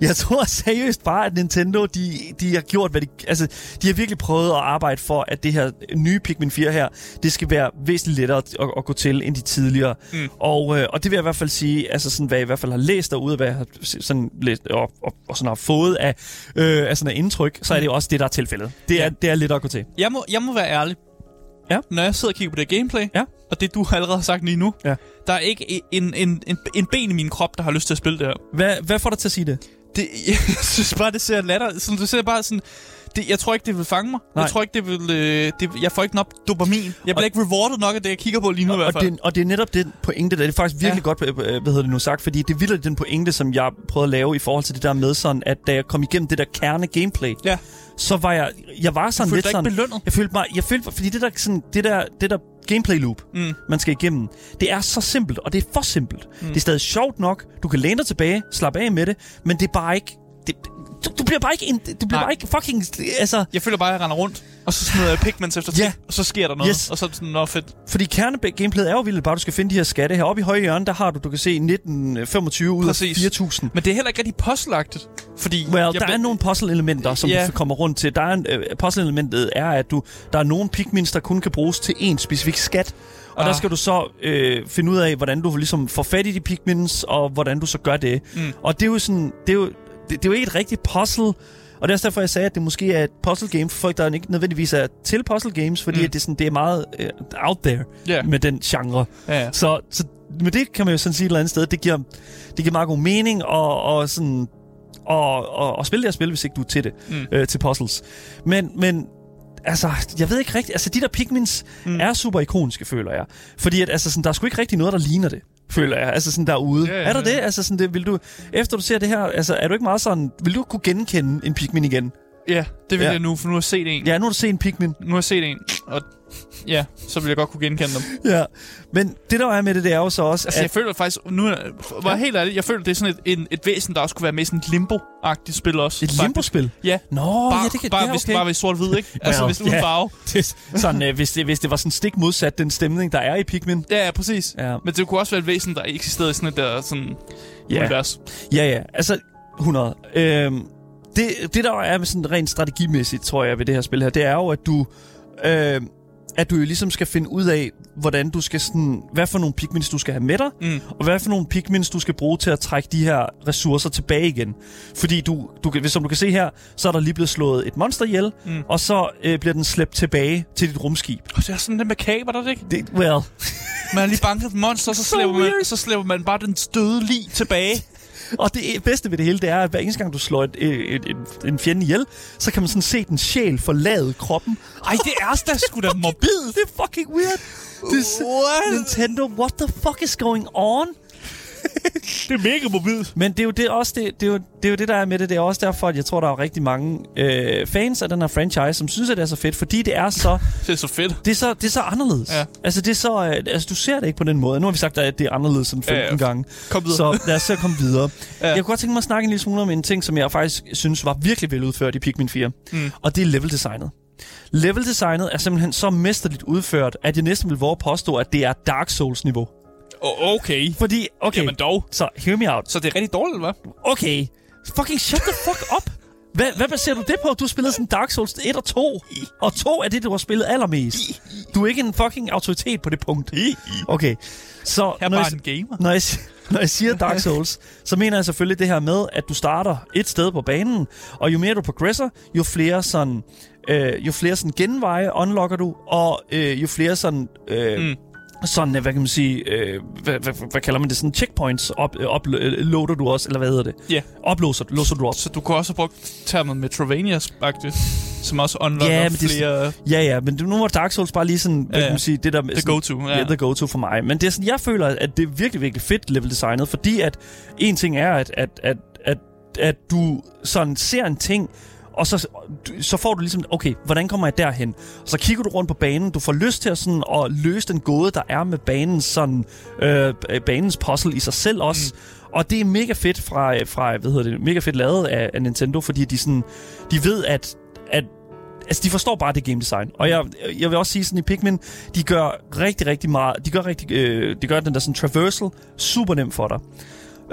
Jeg tror seriøst bare, at Nintendo, de, de har gjort, hvad de... Altså, de har virkelig prøvet at arbejde for, at det her nye Pikmin fire her, det skal være væsentligt lettere at, at gå til, end de tidligere. Mm. Og, øh, og det vil jeg i hvert fald sige, altså sådan, hvad jeg i hvert fald har læst derude, hvad jeg har sådan læst, og, og, og sådan har fået af, øh, af sådan et indtryk, så er det også det, der er tilfældet. Det er, ja. det er lettere at gå til. Jeg må, jeg må være ærlig. Ja. Når jeg sidder og kigger på det gameplay, ja. og det, du allerede har sagt lige nu, ja. der er ikke en, en, en, en ben i min krop, der har lyst til at spille det her. Hvad, hvad får dig til at sige det? Det, jeg synes bare, det ser latter. Sådan, det ser bare sådan... Det, jeg tror ikke, det vil fange mig. Nej. Jeg tror ikke, det vil... Øh, det, jeg får ikke nok dopamin. Jeg bliver og, ikke rewarded nok af det, jeg kigger på lige nu og, i hvert fald. Og det, og det er netop den pointe, der det er faktisk virkelig ja. godt, hvad hedder det nu sagt, fordi det er virkelig den pointe, som jeg prøvede at lave i forhold til det der med sådan, at da jeg kom igennem det der kerne gameplay, ja. så var jeg... Jeg var sådan jeg lidt sådan... Jeg følte ikke belønnet. Jeg følte mig... Jeg følte, fordi det der, sådan, det der, det der gameplay loop, mm. man skal igennem, det er så simpelt, og det er for simpelt. Mm. Det er stadig sjovt nok. Du kan læne dig tilbage, slappe af med det, men det er bare ikke... Det, Du, du bliver bare ikke en, du bliver bare ikke fucking altså. Jeg føler bare, at jeg render rundt, og så smider jeg pigments efter yeah. ting, og så sker der noget, yes. og så er det sådan noget fedt. Fordi kernegameplayet er jo vildt, bare du skal finde de her skatte her. Oppe i højre hjørne, der har du, du kan se nitten femogtyve ud af fire tusind. Men det er heller ikke rigtig puzzleagtigt, fordi... Well, der ble- er nogle puzzle-elementer, som yeah. du kommer rundt til. Der er en, uh, puzzle-elementet er, at du, der er nogle pigments, der kun kan bruges til en specifik skat. Og ah. der skal du så øh, finde ud af, hvordan du ligesom får fat i de pigments, og hvordan du så gør det. Mm. Og det er jo sådan... Det er jo, Det, det er jo ikke et rigtigt puzzle, og det er også derfor, jeg sagde, at det måske er et puzzle game for folk, der ikke nødvendigvis er til puzzle games, fordi mm. at det, sådan, det er meget uh, out there yeah. med den genre. Yeah. Så, så med det kan man jo sådan sige et eller andet sted, det giver, det giver meget god mening og, og sådan, og, og, og spille det og spille, hvis ikke du er til det, mm. øh, til puzzles. Men, men altså, jeg ved ikke rigtigt, altså de der Pikmins mm. er super ikoniske, føler jeg. Fordi at, altså, sådan, der er sgu ikke rigtig noget, der ligner det. Føler jeg, altså sådan derude. Ja, ja, ja. Er der det? Altså sådan det, vil du, efter du ser det her, altså er du ikke meget sådan, vil du kunne genkende en Pikmin igen? Ja, det vil ja. jeg nu, for nu har jeg set en. Ja, nu har du set en Pikmin. Nu har jeg set en, og ja, så vil jeg godt kunne genkende dem. Ja, men det der er med det, det er jo så også... Altså at... jeg føler faktisk, nu var jeg helt ærlig, jeg føler det er sådan et, et, et væsen, der også kunne være med sådan et limbo-agtigt spil også. Et faktisk. Limbo-spil? Ja. Nå, bare, ja, det kan bare, det hvis, okay. Bare ved sort-hvid, ikke? Altså wow. hvis det var farve. Ja. Sådan, øh, hvis, det, hvis det var sådan stik modsat den stemning, der er i Pikmin. Ja, ja, præcis. Ja. Men det kunne også være et væsen, der eksisterede i sådan et der sådan ja. univers. Ja, ja, altså hundrede. Øhm... Det, det, der er med sådan rent strategimæssigt, tror jeg, ved det her spil her, det er jo, at du, øh, at du jo ligesom skal finde ud af, hvordan du skal sådan, hvad for nogle pigments du skal have med dig, mm. og hvad for nogle pigments du skal bruge til at trække de her ressourcer tilbage igen. Fordi du, du som du kan se her, så er der lige blevet slået et monster ihjel, mm. og så øh, bliver den slæbt tilbage til dit rumskib. Og det er sådan den med kaber, der ikke? Det, well. Man har lige banket et monster, så slæber man, så slæber man bare den døde lig tilbage. Og det bedste ved det hele, det er, at hver eneste gang, du slår et, et, et, et, en fjende ihjel, så kan man sådan se den sjæl forlade kroppen. Ej, det er da sgu da morbid. Det er fucking weird. Det, what? Nintendo, what the fuck is going on? Det er mega mobil. Men det er jo det også det, det er jo det er jo det der er med det. Det er også derfor, at jeg tror, der er rigtig mange øh, fans af den her franchise, som synes, at det er så fedt, fordi det er så det er så fedt. Det er så det er så anderledes. Ja. Altså det er så altså du ser det ikke på den måde. Nu har vi sagt, at det er anderledes end femten ja, ja. gange. Så lad os så komme videre. Ja. Jeg kunne godt tænke mig at snakke en lille smule om en ting, som jeg faktisk synes var virkelig veludført i Pikmin fire. Mm. Og det er leveldesignet. Leveldesignet er simpelthen så mesterligt udført, at jeg næsten vil våge at påstå, at det er Dark Souls niveau. Okay. Fordi, okay. Jamen dog. Så, hear me out. Så det er rigtig dårligt, hva'? Okay. Fucking shut the fuck up. Hvad, hvad baserer du det på? Du har spillet sådan Dark Souls et og to. Og to er det, du har spillet allermest. Du er ikke en fucking autoritet på det punkt. Okay. Så, jeg er bare en gamer. Når jeg, når jeg siger Dark Souls, så mener jeg selvfølgelig det her med, at du starter et sted på banen, og jo mere du progresser, jo flere sådan, øh, jo flere sådan genveje unlocker du, og øh, jo flere sådan... Øh, mm. sådan, hvad kan man sige, øh, hvad, hvad, hvad kalder man det, sådan checkpoints, op, uploader du også, eller hvad hedder det? Ja. Yeah. Oplåser låser du op. Så du kunne også have brugt termen Metroidvania-agtigt, som også unlocker ja, flere... Sådan, ja, ja, men nu var Dark Souls bare lige sådan, hvad ja, kan man sige, det der... The sådan, go-to. Ja. Yeah, the go-to for mig. Men det er sådan, jeg føler, at det er virkelig, virkelig fedt leveldesignet, fordi at en ting er, at, at, at, at, at du sådan ser en ting, og så, så får du ligesom, okay, hvordan kommer jeg derhen? Så kigger du rundt på banen, du får lyst til at, sådan, at løse den gåde, der er med banens, sådan, øh, banens puzzle i sig selv også. Mm. Og det er mega fedt, fra, fra, hvad hedder det, mega fedt lavet af, af Nintendo, fordi de, sådan, de ved, at, at altså, de forstår bare det game design. Og jeg, jeg vil også sige sådan, i Pikmin, de gør rigtig, rigtig meget, de gør, rigtig, øh, de gør den der sådan, traversal super nem for dig.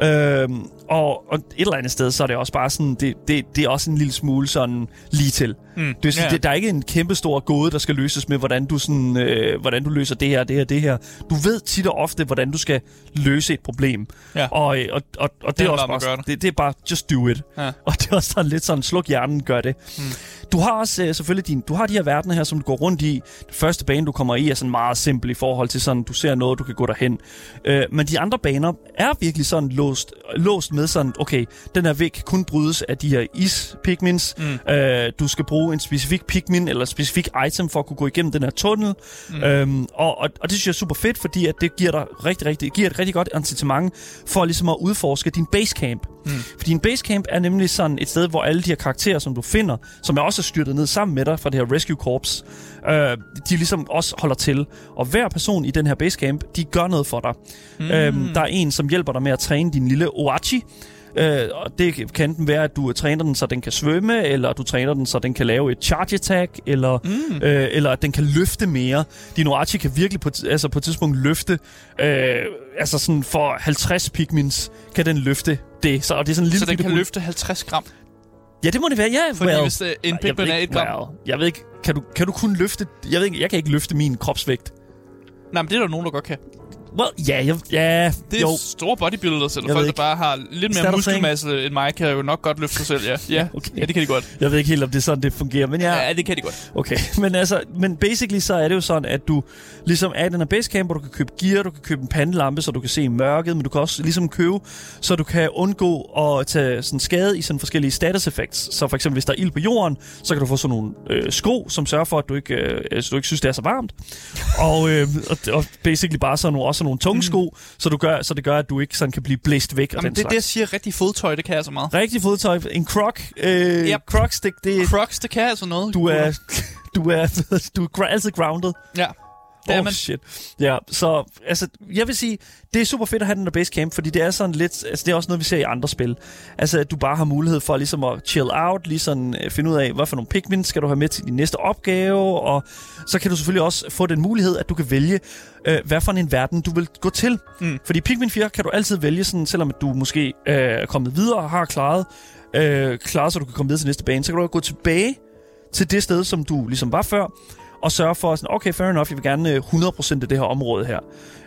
Øhm, og, og et eller andet sted, så er det også bare sådan, det, det, det er også en lille smule sådan lige til. Mm, det, yeah. det, der er ikke en kæmpe stor gåde, der skal løses med, hvordan du, sådan, øh, hvordan du løser det her, det her, det her. Du ved tit og ofte, hvordan du skal løse et problem. Yeah. Og, og, og, og det, det er også bare, det. Det, det er bare, just do it. Yeah. Og det er også sådan lidt sådan, sluk hjernen, gør det. Mm. Du har også øh, selvfølgelig din, du har de her verdener her, som du går rundt i. Den første bane, du kommer i, er sådan meget simpel i forhold til sådan, du ser noget, du kan gå derhen. Øh, men de andre baner er virkelig sådan låst, låst med sådan, okay, den her væg kan kun brydes af de her is-pikmins. Mm. Øh, du skal bruge en specifik Pikmin eller en specifik item for at kunne gå igennem den her tunnel. Mm. Øhm, og, og, og det synes jeg er super fedt, fordi at det giver dig rigtig, rigtig, giver et rigtig godt incitament for ligesom at udforske din basecamp. Mm. Fordi en basecamp er nemlig sådan et sted, hvor alle de her karakterer, som du finder, som jeg også har styrtet ned sammen med dig fra det her Rescue Corps, øh, de ligesom også holder til. Og hver person i den her basecamp, de gør noget for dig. Mm. Øhm, der er en, som hjælper dig med at træne din lille Oachi. Øh, og det kan enten være, at du træner den, så den kan svømme, eller du træner den, så den kan lave et charge attack, eller, mm. øh, eller at den kan løfte mere. Din Oachi kan virkelig på, altså på et tidspunkt løfte, øh, altså sådan for halvtreds pikmins kan den løfte det. Så, og det er sådan en lille så den kan bl- løfte halvtreds gram? Ja, det må det være, ja. Fordi well, hvis uh, en pikmin er et gram? Well, jeg ved ikke, kan du, kan du kun løfte... Jeg ved ikke, jeg kan ikke løfte min kropsvægt. Nej, men det er der nogen, der godt kan. Well, ja, yeah, ja... Yeah, det er jo store bodybuilders, eller jeg folk, der bare har lidt mere muskelmasse end mig, kan jo nok godt løfte sig selv, ja. Ja, okay. Ja, det kan de godt. Jeg ved ikke helt, om det er sådan, det fungerer, men ja... Ja, det kan de godt. Okay, men altså... Men basically, så er det jo sådan, at du ligesom er i den her basecamp, hvor du kan købe gear, du kan købe en pandelampe, så du kan se i mørket, men du kan også ligesom købe, så du kan undgå at tage sådan skade i sådan forskellige status effects. Så for eksempel, hvis der er ild på jorden, så kan du få sådan nogle øh, sko, som sørger for, at du ikke, øh, du ikke synes, det er så varmt. Og, øh, og, og basically bare sådan nogle, også nogle tunge sko, mm. så, du gør, så det gør, at du ikke sådan kan blive blæst væk. Jamen, og den det, slags. Det siger rigtig fodtøj, det kan jeg så meget. Rigtig fodtøj. En croc. Øh, yep. Crocs, det, det, crocs, det kan jeg så noget. Du er, du er, du er altid grounded. Ja. Det oh, shit. Ja, så altså, jeg vil sige, det er super fedt at have den der basecamp, fordi det er sådan lidt, altså det er også noget, vi ser i andre spil. Altså, at du bare har mulighed for ligesom at chill out, lige sådan finde ud af, hvad for nogle pikmin skal du have med til din næste opgave, og så kan du selvfølgelig også få den mulighed, at du kan vælge, øh, hvad for en verden du vil gå til. Mm. Fordi i Pikmin fire kan du altid vælge, sådan, selvom du måske øh, er kommet videre og har klaret, øh, klaret, så du kan komme videre til næste bane, så kan du gå tilbage til det sted, som du ligesom var før, og sørge for sådan, okay, fair enough, jeg vil gerne hundrede procent af det her område her.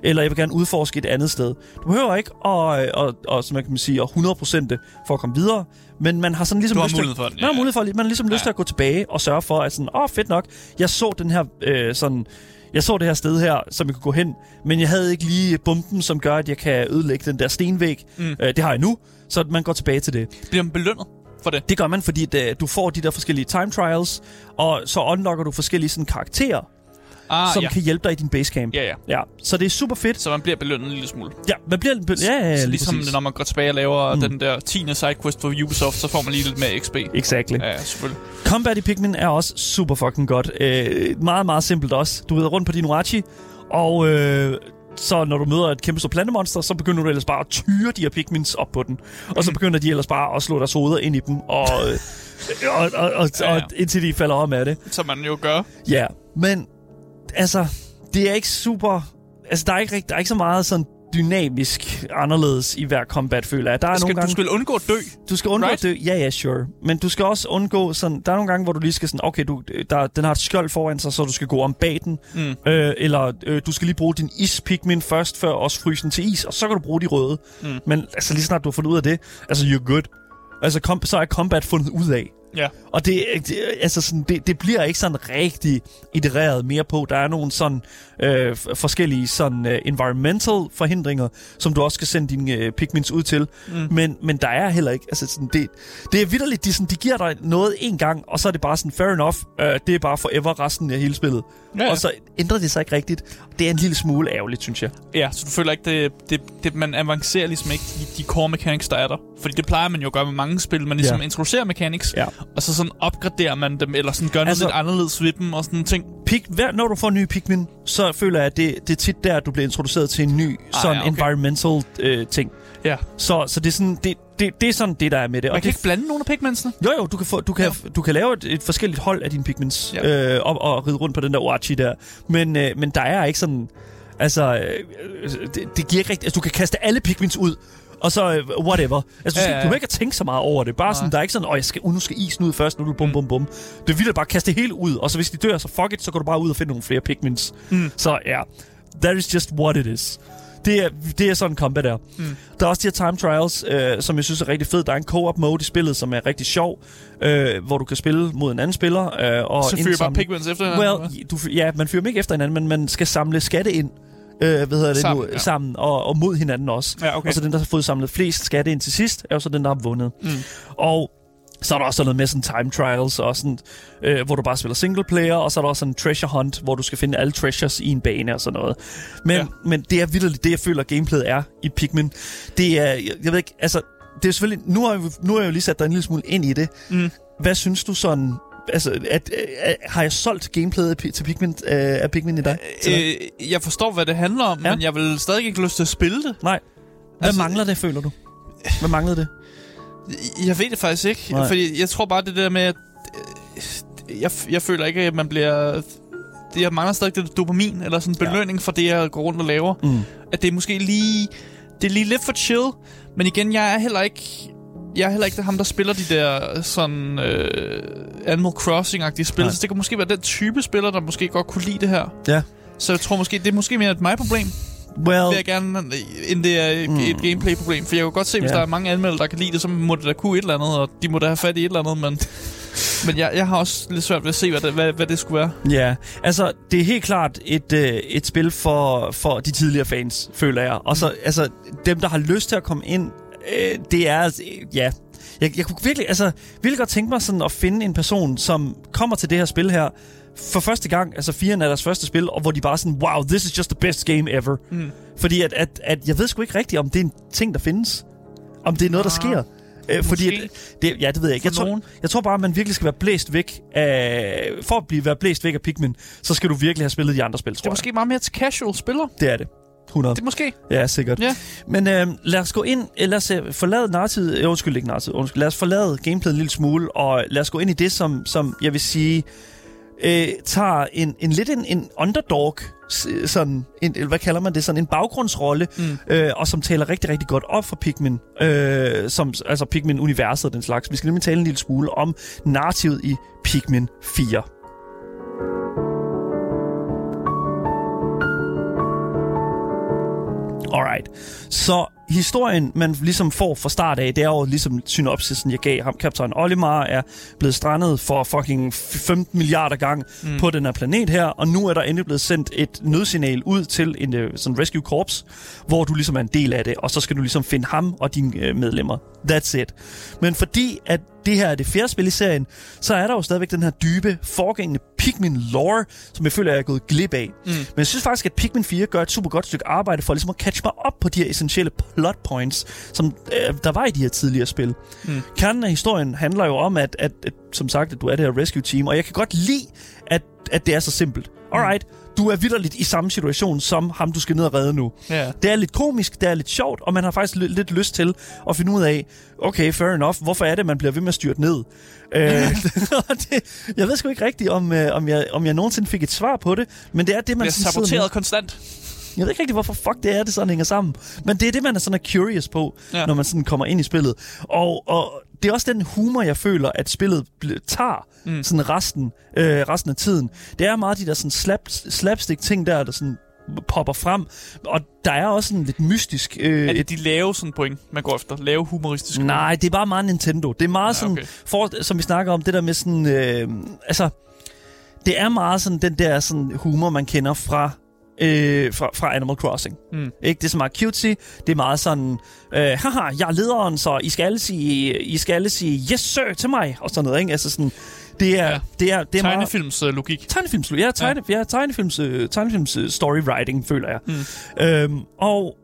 Eller jeg vil gerne udforske et andet sted. Du behøver ikke at, og, og, som man kan sige, at hundrede procent for at komme videre, men man har sådan ligesom har lyst til, for den, man ja. har mulighed for, man har ligesom ja. lyst til at gå tilbage og sørge for, at sådan, åh, oh, fedt nok, jeg så den her øh, sådan, jeg så det her sted her, som jeg kunne gå hen, men jeg havde ikke lige bomben, som gør, at jeg kan ødelægge den der stenvæg. Mm. Øh, det har jeg nu, så man går tilbage til det. Bliver man belønnet for det? Det gør man, fordi det, du får de der forskellige time trials, og så unlocker du forskellige sådan, karakterer, ah, som ja. kan hjælpe dig i din basecamp. Ja, ja. Ja, så det er super fedt. Så man bliver belønnet en lille smule. Ja, man bliver belønnet. Ja, ja, ja, ligesom præcis. Når man går tilbage og laver mm. den der tiende sidequest for Ubisoft, så får man lige lidt mere X P. Exactly. Ja, ja, selvfølgelig. Combat i Pikmin er også super fucking godt. Øh, meget, meget simpelt også. Du rider rundt på din Urachi, og øh, så når du møder et kæmpe stort plantemonster, så begynder du ellers bare at tyre de her Pikmins op på den. Og mm. så begynder de ellers bare at slå deres hoveder ind i dem, og, og, og, og, ja, ja. og indtil de falder om af det. Som man jo gør. Ja, men... Altså, det er ikke super... Altså, der er ikke, der er ikke så meget sådan dynamisk anderledes i hver combat, føler jeg. Der er skal, nogle gange, du skal undgå at dø. Du skal undgå right? at dø, ja, ja, sure. Men du skal også undgå sådan... Der er nogle gange, hvor du lige skal sådan... Okay, du, der, den har et skjold foran sig, så du skal gå om bag den. Mm. Øh, eller øh, du skal lige bruge din is-pikmin først, før også fryse den til is. Og så kan du bruge de røde. Mm. Men altså, lige snart du har fundet ud af det... Altså, you're good. Altså, kom, så er combat fundet ud af. Ja. Og det, det, altså sådan, det, det bliver ikke sådan rigtig itereret mere på. Der er nogle sådan, øh, forskellige sådan, øh, environmental forhindringer, som du også skal sende dine øh, Pikmins ud til. Mm. Men, men der er heller ikke. Altså sådan, det, det er vitterligt, de, sådan, de giver dig noget en gang, og så er det bare sådan, fair enough, øh, det er bare forever resten af hele spillet. Ja, ja. Og så ændrer det sig ikke rigtigt. Det er en lille smule ærgerligt, synes jeg. Ja, så du føler ikke, det, det, det, man avancerer ligesom ikke de, de core mechanics, der er der. Fordi det plejer man jo at gøre med mange spil. Man ligesom ja. introducerer mechanics. Ja. Og så sådan opgraderer man dem, eller sådan gør noget altså, lidt anderledes ved dem, og sådan ting. Pik, hver, når du får nye Pikmin, så føler jeg, at det, det er tit der, du bliver introduceret til en ny ah, sådan ja, okay. environmental øh, ting. Ja. Så, så det, er sådan, det, det, det er sådan det, der er med det. Man og kan det, ikke blande nogle af Pikminsene? Jo, jo, du kan, få, du kan, ja. du kan lave et, et forskelligt hold af dine Pikmins, ja. øh, og, og ride rundt på den der Oachi der. Men, øh, men der er ikke sådan... Altså, øh, det, det giver ikke rigtigt... Altså, du kan kaste alle Pikmins ud, og så whatever. Altså, du, skal, ja, ja, ja. du kan ikke tænke så meget over det. Bare ja. sådan, der er ikke sådan, åh, jeg skal, uh, nu skal isen ud først, nu bum, bum, bum. Det er vildt at bare kaste det hele ud, og så hvis de dør, så fuck it, så går du bare ud og finder nogle flere Pikmins. Mm. Så ja, yeah. that is just what it is. Det er, det er sådan combat der. Mm. Der er også de her time trials, øh, som jeg synes er rigtig fedt. Der er en co-op mode i spillet, som er rigtig sjov, øh, hvor du kan spille mod en anden spiller. Øh, og så fyrer bare Pikmins efter hinanden? Well, du, ja, man fyrer dem ikke efter hinanden, men man skal samle skatte ind. Øh, hvad hedder det sammen, nu? Ja. Sammen og, og mod hinanden også. Ja, okay. Og så den, der har fået samlet flest skatte ind til sidst, er jo så den, der har vundet. Mm. Og så er der også sådan noget med sådan time trials, og sådan, øh, hvor du bare spiller single player, og så er der også sådan en treasure hunt, hvor du skal finde alle treasures i en bane og sådan noget. Men, ja. men det er vildt det, jeg føler, gameplayet er i Pikmin. Det er, jeg, jeg ved ikke, altså, det er selvfølgelig, nu har jeg, nu har jeg jo lige sat dig en lille smule ind i det. Mm. Hvad synes du sådan... Altså, at, at, at, har jeg solgt gameplayet til Pikmin, øh, af Pikmin i dag? Øh, jeg forstår, hvad det handler om, ja. men jeg vil stadig ikke lyst til at spille det. Nej. Hvad altså, mangler det, føler du? Hvad mangler det? Jeg ved det faktisk ikke, Nej. fordi jeg tror bare, det der med, at jeg, jeg føler ikke, at man bliver... Jeg mangler stadig det dopamin, eller sådan en belønning ja. for det, jeg går rundt og laver. Mm. At det er måske lige... Det er lige lidt for chill, men igen, jeg er heller ikke... Jeg er heller ikke ham, der spiller de der sådan øh, Animal Crossing-agtige spil, så det kan måske være den type spiller, der måske godt kunne lide det her. Ja. Så jeg tror måske, det er måske mere et mig-problem, well. jeg gerne, end det er et mm. gameplay-problem. For jeg kan godt se, hvis yeah. der er mange anmeldere, der kan lide det, så må det da kunne et eller andet, og de må da have fat i et eller andet, men... Men jeg, jeg har også lidt svært ved at se, hvad det, hvad, hvad det skulle være. Ja, altså, det er helt klart et, øh, et spil for, for de tidligere fans, føler jeg. Og så, altså, dem, der har lyst til at komme ind, det er altså, ja, jeg, jeg kunne virkelig, altså, virkelig godt tænke mig sådan at finde en person, som kommer til det her spil her for første gang, altså firen er deres første spil, og hvor de bare sådan, wow, this is just the best game ever. Mm. Fordi at, at, at jeg ved sgu ikke rigtigt, om det er en ting, der findes. Om det er noget, der sker. Øh, fordi at, det, ja, det ved jeg ikke. Jeg tror, jeg tror bare, at man virkelig skal være blæst væk af, for at blive, være blæst væk af Pikmin, så skal du virkelig have spillet de andre spil, tror jeg. Det er måske meget mere til casual spiller. Det er det. hundrede. Det er måske. Ja, sikkert. Ja. Men øh, lad os gå ind, lad os forlade narrativet, øh, undskyld ikke narrativet, undskyld, lad os forlade gameplayet en lille smule, og lad os gå ind i det, som, som jeg vil sige, øh, tager en, en lidt en, en underdog, sådan, en, hvad kalder man det, sådan en baggrundsrolle, mm. øh, og som taler rigtig, rigtig godt op for Pikmin, øh, som, altså Pikmin-universet og den slags. Vi skal nemlig tale en lille smule om narrativet i Pikmin fire. Alright, så historien, man ligesom får fra start af, det er jo ligesom synopsisen, jeg gav ham. Captain Olimar er blevet strandet for fucking femten milliarder gange mm. på den her planet her, og nu er der endelig blevet sendt et nødsignal ud til en sådan Rescue Corps, hvor du ligesom er en del af det, og så skal du ligesom finde ham og dine medlemmer. That's it. Men fordi at det her er det fjerde spil i serien, så er der jo stadigvæk den her dybe, forgængende Pikmin-lore, som jeg føler, jeg er gået glip af. Mm. Men jeg synes faktisk, at Pikmin fire gør et super godt stykke arbejde for ligesom at catch mig op på de her essentielle plot points, som øh, der var i de her tidligere spil. Mm. Kernen af historien handler jo om, at, at, at som sagt, at du er det her rescue team, og jeg kan godt lide, at, at det er så simpelt. Alright, du er vitterligt i samme situation som ham, du skal ned og redde nu. Yeah. Det er lidt komisk, det er lidt sjovt, og man har faktisk l- lidt lyst til at finde ud af, okay, fair enough, hvorfor er det, man bliver ved med at styre ned? Yeah. Øh, det, jeg ved sgu ikke rigtigt, om, øh, om, jeg, om jeg nogensinde fik et svar på det, men det er det, man... Det er saboteret konstant. Jeg ved ikke rigtig, hvorfor fuck det er, det sådan hænger sammen. Men det er det, man er sådan er curious på, yeah. når man sådan kommer ind i spillet. Og, og det er også den humor, jeg føler, at spillet tager mm. sådan resten, øh, resten af tiden. Det er meget de der sådan slap, slapstick-ting der, der sådan popper frem. Og der er også sådan lidt mystisk... Øh, er det de lave sådan point, man går efter? Lave humoristiske? Nej, det er bare meget Nintendo. Det er meget ja, okay. sådan, for, som vi snakker om, det der med sådan... Øh, altså, det er meget sådan den der sådan humor, man kender fra... Øh, fra, fra Animal Crossing. Mm. Ikke? Det er så meget cutesy. Det er meget sådan, øh, haha, jeg er lederen, så I skal alle sige, I skal alle sige yes sir til mig, og sådan noget. Ikke? Altså sådan, det er, ja. det er, det er tegnefilmslogik. Meget... Tegnefilmslogik, ja, tegne, ja. ja tegnefilms, øh, tegnefilms storywriting, føler jeg. Mm. Øhm, og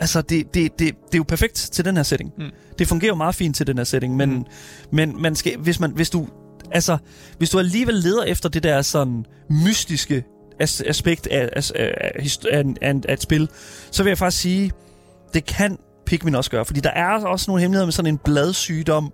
altså, det, det, det, det er jo perfekt til den her setting. Mm. Det fungerer jo meget fint til den her setting, men, mm. men man skal, hvis, man, hvis, du, altså, hvis du alligevel leder efter det der sådan mystiske aspekt af, af, af, af, af et spil, så vil jeg faktisk sige, det kan Pikmin også gøre, fordi der er også nogle hemmeligheder med sådan en bladsygdom,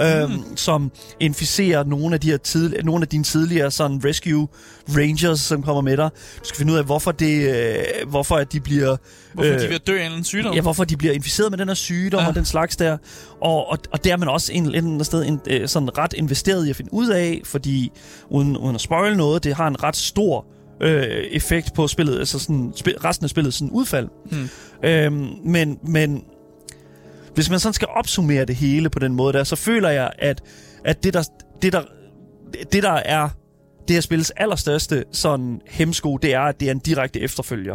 øhm, mm. som inficerer nogle af, de her tidlig, nogle af dine tidligere sådan rescue rangers, som kommer med dig. Du skal finde ud af, hvorfor, det, øh, hvorfor at de bliver... Hvorfor øh, de vil dø af en sygdom? Ja, hvorfor de bliver inficeret med den her sygdom ja. og den slags der. Og, og, og der er man også en eller anden sted en, øh, sådan ret investeret i at finde ud af, fordi uden, uden at spoil noget, det har en ret stor Øh, effekt på spillet, altså sådan, spil, resten af spillet sådan udfald. Hmm. Øhm, men, men hvis man sådan skal opsummere det hele på den måde der, så føler jeg, at, at det, der, det, der, det der er det her spillets allerstørste sådan hemsko, det er, at det er en direkte efterfølger.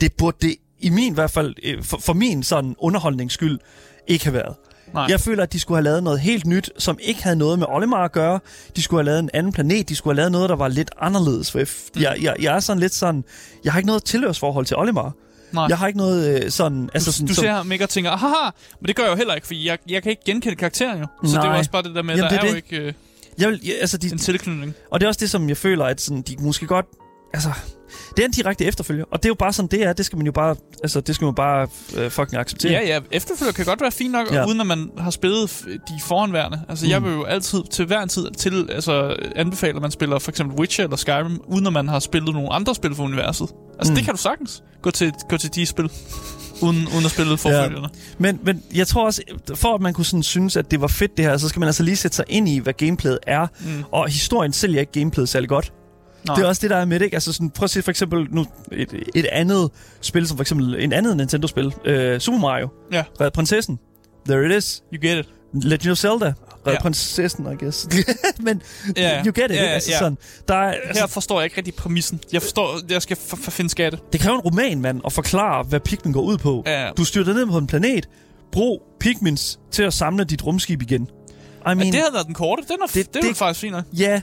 Det burde det i min i hvert fald, for, for min sådan underholdningsskyld, ikke have været. Nej. Jeg føler, at de skulle have lavet noget helt nyt, som ikke havde noget med Olimar at gøre. De skulle have lavet en anden planet. De skulle have lavet noget, der var lidt anderledes. For jeg, mm. jeg, jeg, jeg er sådan lidt sådan... Jeg har ikke noget tilhørsforhold til Olimar. Nej. Jeg har ikke noget øh, sådan... Du, altså sådan, du ser ham ikke og tænker, haha, men det gør jeg jo heller ikke, for jeg, jeg kan ikke genkende karakteren jo. Så nej. Det er jo også bare det der med, jamen, der er det. Jo ikke øh, jeg vil, jeg, altså, de, en tilknytning. Og det er også det, som jeg føler, at sådan, de måske godt... Altså, det er en direkte efterfølger, og det er jo bare sådan, det er. Det skal man jo bare, altså, det skal man bare øh, fucking acceptere. Ja, ja. Efterfølger kan godt være fint nok, ja. Uden at man har spillet f- de foranværende. Altså, mm. jeg vil jo altid, til hver en tid, til, altså, anbefale, at man spiller for eksempel Witcher eller Skyrim, uden at man har spillet nogle andre spil for universet. Altså, mm. det kan du sagtens. Gå til, gå til de spil, uden, uden at spille forfølgerne. Ja. Men, men jeg tror også, for at man kunne sådan synes, at det var fedt det her, så skal man altså lige sætte sig ind i, hvad gameplayet er. Mm. Og historien sælger ikke gameplayet særlig godt. Nej. Det er også det, der er med, ikke? Altså sådan, prøv at se for eksempel nu, et, et andet spil, som for eksempel en andet Nintendo-spil. Øh, Super Mario. Ja. Red prinsessen. There it is. You get it. Legend of Zelda. Red ja. Prinsessen, I guess. Men yeah. you get it, yeah, ikke? Altså yeah. sådan, der er, altså, her forstår jeg ikke rigtig præmissen. Jeg forstår, jeg skal f- f- finde skatte. Det kræver en roman, mand, at forklare, hvad Pikmin går ud på. Ja. Du styrer ned på en planet. Brug Pikmins til at samle dit rumskib igen. I mean, ja, det havde været den korte. Den er, det, det, det var faktisk finere. Ja,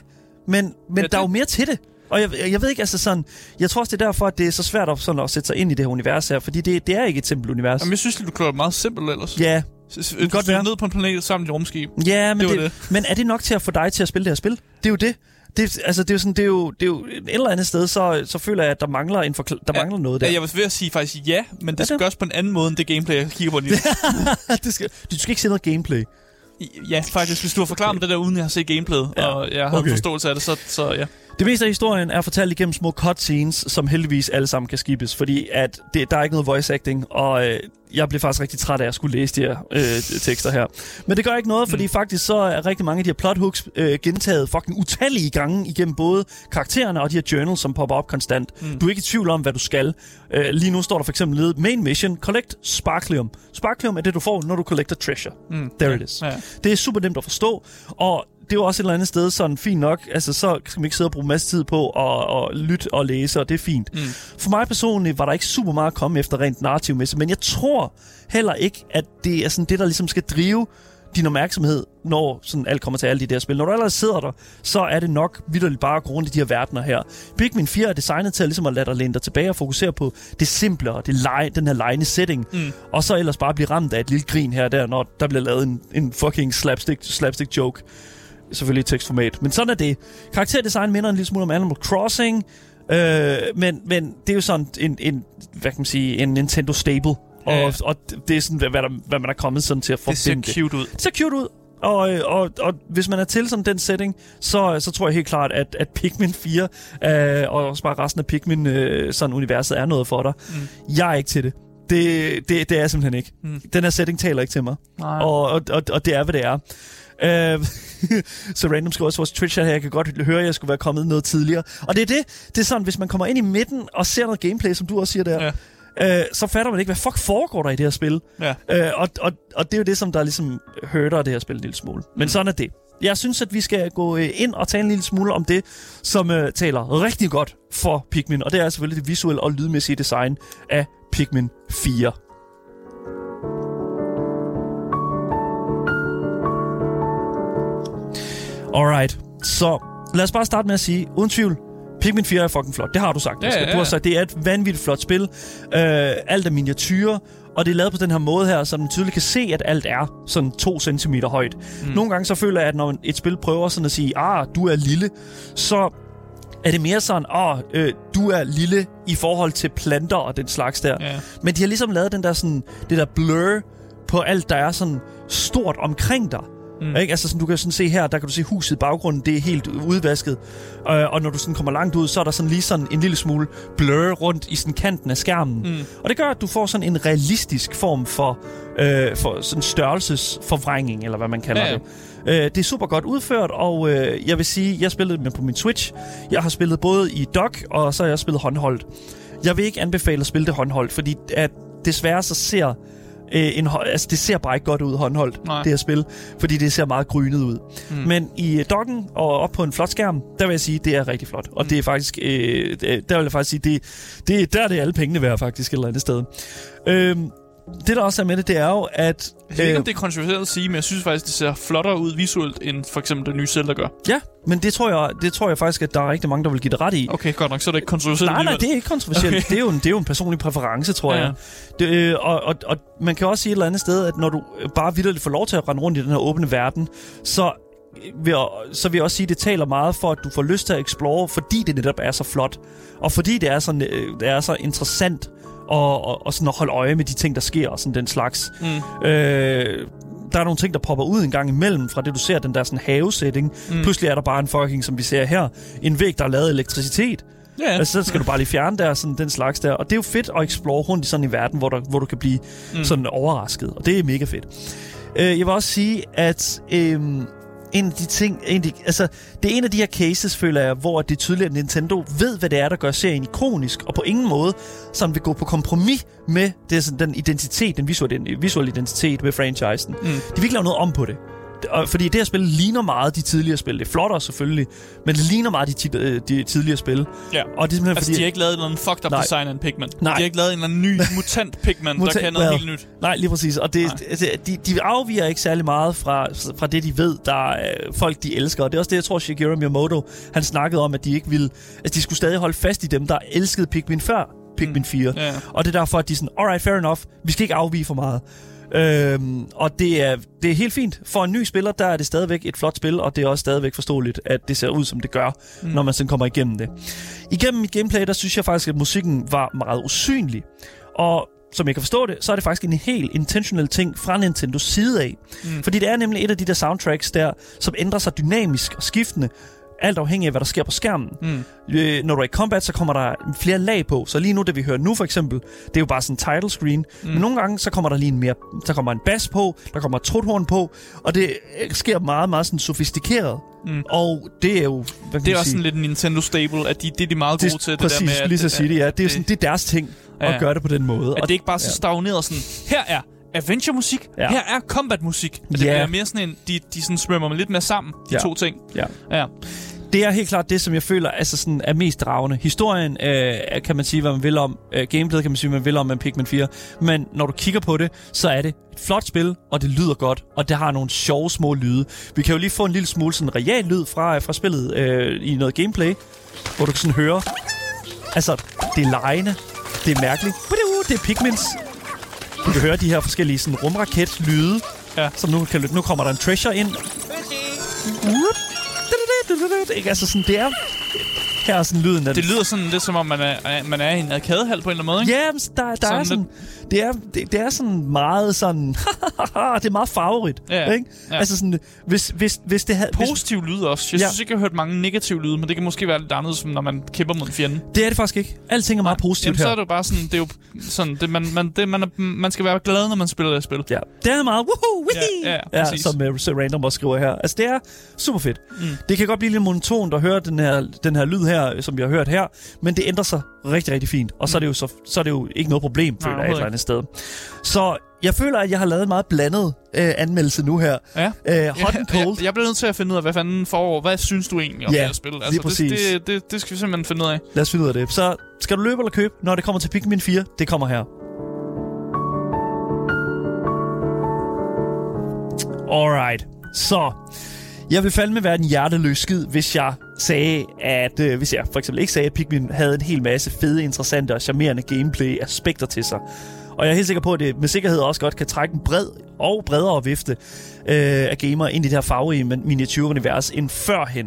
Men, men ja, der er jo mere til det. Og jeg, jeg ved ikke, altså sådan... Jeg tror også, det er derfor, at det er så svært at, sådan, at sætte sig ind i det her univers her. Fordi det, det er ikke et simpelt univers. Jamen, jeg synes, du klarer det meget simpelt ellers. Ja. Du godt være ned på en planet sammen i et rumskib. Ja, men, det det, det. men er det nok til at få dig til at spille det her spil? Det er jo det. Det, altså, det er jo sådan, det er jo, det er jo et eller andet sted, så, så føler jeg, at der mangler, en forkl- der ja, mangler noget der. Ja, jeg var ved at sige faktisk ja, men det, det skal gøres på en anden måde, end det gameplay, jeg kigger på lige det skal, du skal ikke se noget gameplay. Ja, faktisk. Hvis du har forklaret okay. mig det der, uden jeg har set gameplayet, ja. og jeg har okay. en forståelse af det, så, så ja. Det meste af historien er fortalt igennem små cutscenes, som heldigvis alle sammen kan skippes, fordi at det, der er ikke noget voice acting, og øh, jeg blev faktisk rigtig træt af at skulle læse de her øh, tekster her. Men det gør ikke noget, fordi mm. faktisk så er rigtig mange af de her plot hooks øh, gentaget fucking utallige gange igennem både karaktererne og de her journals, som popper op konstant. Mm. Du er ikke i tvivl om, hvad du skal. Øh, lige nu står der for eksempel ledet Main Mission, Collect Sparklium. Sparklium er det, du får, når du collecter treasure. Mm. There yeah. it is. Yeah. Det er super nemt at forstå, og det er jo også et eller andet sted sådan fint nok. Altså, så kan man ikke sidde og bruge masse tid på at, at lytte og læse, og det er fint. Mm. For mig personligt var der ikke super meget at komme efter rent narrativmæssigt, men jeg tror heller ikke, at det er sådan det, der ligesom skal drive din opmærksomhed, når sådan alt kommer til alle de der spil. Når du allerede sidder der, så er det nok vitterligt bare at gå rundt i de her verdener her. Pikmin fire er designet til at, ligesom at lade dig læne dig tilbage og fokusere på det simple og det lege, den her legende setting. Mm. Og så ellers bare blive ramt af et lille grin her der, når der bliver lavet en, en fucking slapstick, slapstick joke. Selvfølgelig i tekstformat. Men sådan er det. Karakterdesign minder en lille smule om Animal Crossing, øh, men, men det er jo sådan en, en, hvad kan man sige, en Nintendo stable. Og, ja. og det er sådan, hvad, der, hvad man er kommet sådan til at forbinde det. Det ser cute ud. Det ser cute ud. Og, og, og hvis man er til sådan den setting, så, så tror jeg helt klart, at, at Pikmin fire, øh, og også bare resten af Pikmin, øh, sådan universet, er noget for dig. Mm. Jeg er ikke til det. Det, det, det er jeg simpelthen ikke. Mm. Den her setting taler ikke til mig. Og, og, og, og det er, hvad det er. Så random skriver også vores Twitch her. Jeg kan godt høre, at jeg skulle være kommet noget tidligere. Og det er det. Det er sådan, hvis man kommer ind i midten og ser noget gameplay, som du også siger der, ja. øh, så fatter man ikke, hvad fuck foregår der i det her spil. Ja. Øh, og, og, og det er jo det, som der ligesom hurter det her spil en lille smule. Men mm. sådan er det. Jeg synes, at vi skal gå ind og tale en lille smule om det, som øh, taler rigtig godt for Pikmin. Og det er selvfølgelig det visuelle og lydmæssige design af Pikmin fire. Alright, så lad os bare starte med at sige, uden tvivl, Pikmin fire er fucking flot. Det har du sagt. Ja, ja, ja. Du har sagt, det er et vanvittigt flot spil. Uh, alt er miniatyrer, og det er lavet på den her måde her, så man tydeligt kan se, at alt er sådan to centimeter højt. Mm. Nogle gange så føler jeg, at når et spil prøver sådan at sige, ah, du er lille, så er det mere sådan, ah, øh, du er lille i forhold til planter og den slags der. Ja. Men de har ligesom lavet den der sådan, det der blur på alt, der er sådan stort omkring dig. Mm. Ikke? Altså, sådan, du kan sådan se her, der kan du se huset i baggrunden, det er helt udvasket. Øh, og når du sådan kommer langt ud, så er der sådan lige sådan en lille smule blur rundt i sådan kanten af skærmen. Mm. Og det gør, at du får sådan en realistisk form for, øh, for sådan størrelsesforvrængning, eller hvad man kalder ja. det. Øh, det er super godt udført, og øh, jeg vil sige, jeg spillede med på min Switch. Jeg har spillet både i dock, og så har jeg spillet håndholdt. Jeg vil ikke anbefale at spille det håndholdt, fordi at desværre så ser... En, altså det ser bare ikke godt ud håndholdt, Nej. det her spil, fordi det ser meget grynet ud. Mm. Men i dokken og op på en flot skærm, der vil jeg sige, det er rigtig flot. Og mm. det er faktisk, øh, der vil jeg faktisk sige, det, det, der er det alle pengene værd faktisk et eller andet sted. Øhm, det der også er med det, det er jo, at... Jeg ved ikke, øh, om det er kontroversielt at sige, men jeg synes faktisk, det ser flottere ud visuelt, end for eksempel den nye Zelda gør. Ja, men det tror jeg, det tror jeg faktisk, at der er rigtig mange, der vil give det ret i. Okay, godt nok, så er det ikke kontroversielt. Nej, nej, det er ikke kontroversielt. Okay. Det, er jo en, det er jo en personlig præference, tror ja, ja. jeg. Det, øh, og, og, og man kan også sige et eller andet sted, at når du bare vitterligt får lov til at rende rundt i den her åbne verden, så... så vil jeg også sige, at det taler meget for, at du får lyst til at explore, fordi det netop er så flot, og fordi det er så, det er så interessant og, og, og sådan at holde øje med de ting, der sker, og sådan den slags. Mm. Øh, der er nogle ting, der popper ud en gang imellem, fra det, du ser den der sådan havesætning. Mm. Pludselig er der bare en fucking, som vi ser her, en væg, der er lavet elektricitet. Yeah. Altså, så skal du bare lige fjerne der, sådan den slags der. Og det er jo fedt at explore rundt i sådan en verden, hvor, der, hvor du kan blive mm. sådan overrasket, og det er mega fedt. Øh, jeg vil også sige, at... Øh, En af de ting, en af de, altså, det er en af de her cases, føler jeg, hvor det er tydeligt, at Nintendo ved, hvad det er, der gør serien ikonisk, og på ingen måde sådan vil gå på kompromis med det, sådan, den identitet, den visuelle, visuelle identitet med franchisen. Mm. De vil ikke lave noget om på det. Fordi det her spil ligner meget de tidligere spil. Det er flottere selvfølgelig, men det ligner meget de, t- de tidligere spil. Ja. Og det er simpelthen altså, fordi... de har ikke lavet en eller anden fucked up Nej. design af en Pikmin. Nej. De har ikke lavet en eller anden ny mutant Pikmin, mutant, der kan noget well. helt nyt. Nej, lige præcis. Og det, de, de afviger ikke særlig meget fra, fra det, de ved, der øh, folk, de elsker. Og det er også det, jeg tror, Shigeru Miyamoto, han snakkede om, at de ikke ville... Altså, de skulle stadig holde fast i dem, der elskede Pikmin før Pikmin fire. Mm. Yeah. Og det er derfor, at de er sådan, alright, fair enough, vi skal ikke afvige for meget. Øhm, og det er, det er helt fint. For en ny spiller, der er det stadigvæk et flot spil, og det er også stadigvæk forståeligt, at det ser ud, som det gør, mm. når man sådan kommer igennem det. Igennem mit gameplay, der synes jeg faktisk, at musikken var meget usynlig. Og som jeg kan forstå det, så er det faktisk en helt intentional ting fra Nintendos side af. Mm. Fordi det er nemlig et af de der soundtracks der, som ændrer sig dynamisk og skiftende, alt afhængig af, hvad der sker på skærmen. Mm. Øh, når du er i combat, så kommer der flere lag på. Så lige nu, det vi hører nu for eksempel, det er jo bare sådan en title screen. Mm. Men nogle gange, så kommer der lige en mere... Så kommer en bass på, der kommer et truthorn på, og det sker meget, meget sådan sofistikeret. Mm. Og det er jo... Det er også sådan lidt en Nintendo-stable, at de, det er de meget gode det, til. Det præcis, der med, at lige så sige det, ja. Det er jo sådan, det er deres ting ja. At gøre det på den måde. At det er ikke bare så stagneret sådan, her er... adventure-musik, ja. Her er combat-musik. Det yeah. er mere sådan en, de, de sådan svømmer lidt mere sammen, de ja. To ting. Ja. Ja. Det er helt klart det, som jeg føler altså sådan, er mest dragende. Historien øh, kan man sige, hvad man vil om. Øh, gameplayet kan man sige, hvad man vil om med Pikmin fire. Men når du kigger på det, så er det et flot spil, og det lyder godt, og det har nogle sjove små lyde. Vi kan jo lige få en lille smule sådan real lyd fra, fra spillet øh, i noget gameplay, hvor du kan sådan høre. Altså, det er lejende, det er mærkeligt, det er Pikmins. Du kan høre de her forskellige sådan, rumraket-lyde, ja. Som nu kan lytte. Nu kommer der en treasure ind. Ikke? Altså sådan, det er... Her er sådan lyden. Den. Det lyder sådan lidt, som om man er, man er i en arkadehal på en eller anden måde, ikke? Ja, men der, der sådan er sådan... Lidt... Det, er, det, det er sådan meget sådan... det er meget farverigt, ja, ikke? Ja. Altså sådan, hvis, hvis, hvis det havde... Positiv hvis... lyd også. Jeg ja. Synes ikke, jeg har hørt mange negative lyde, men det kan måske være lidt andet, som når man kæmper mod en fjende. Det er det faktisk ikke. Alting er meget ja. Positivt jamen, her. Så er det jo bare sådan... Det er jo sådan... Det, man, man, det, man, er, man skal være glad, når man spiller det spil. Ja. Det er meget... Woohoo! Wee! Ja, ja, ja, som uh, Random også skriver her. Altså, det er super fedt. Mm. Det kan godt blive lidt monotont at høre den her, den her lyd her. Her, som vi har hørt her, men det ændrer sig rigtig, rigtig fint. Og så er det jo, så, så er det jo ikke noget problem, føler jeg, et eller andet sted. Så jeg føler, at jeg har lavet en meget blandet øh, anmeldelse nu her. Ja. Øh, hot and cold. Jeg, jeg bliver nødt til at finde ud af, hvad fanden forår, hvad synes du egentlig om ja, det her spil? Altså, det, det, det, det skal vi simpelthen finde ud af. Lad os finde ud af det. Så skal du løbe eller købe, når det kommer til Pikmin fire? Det kommer her. Alright. Så... Jeg vil fandme være en hjerteløs skid, hvis jeg sagde, at øh, hvis jeg for eksempel ikke sagde, at Pikmin havde en hel masse fede, interessante og charmerende gameplay-aspekter til sig. Og jeg er helt sikker på, at det med sikkerhed også godt kan trække en bred og bredere vifte øh, af gamere ind i det her farverige miniature-univers end førhen.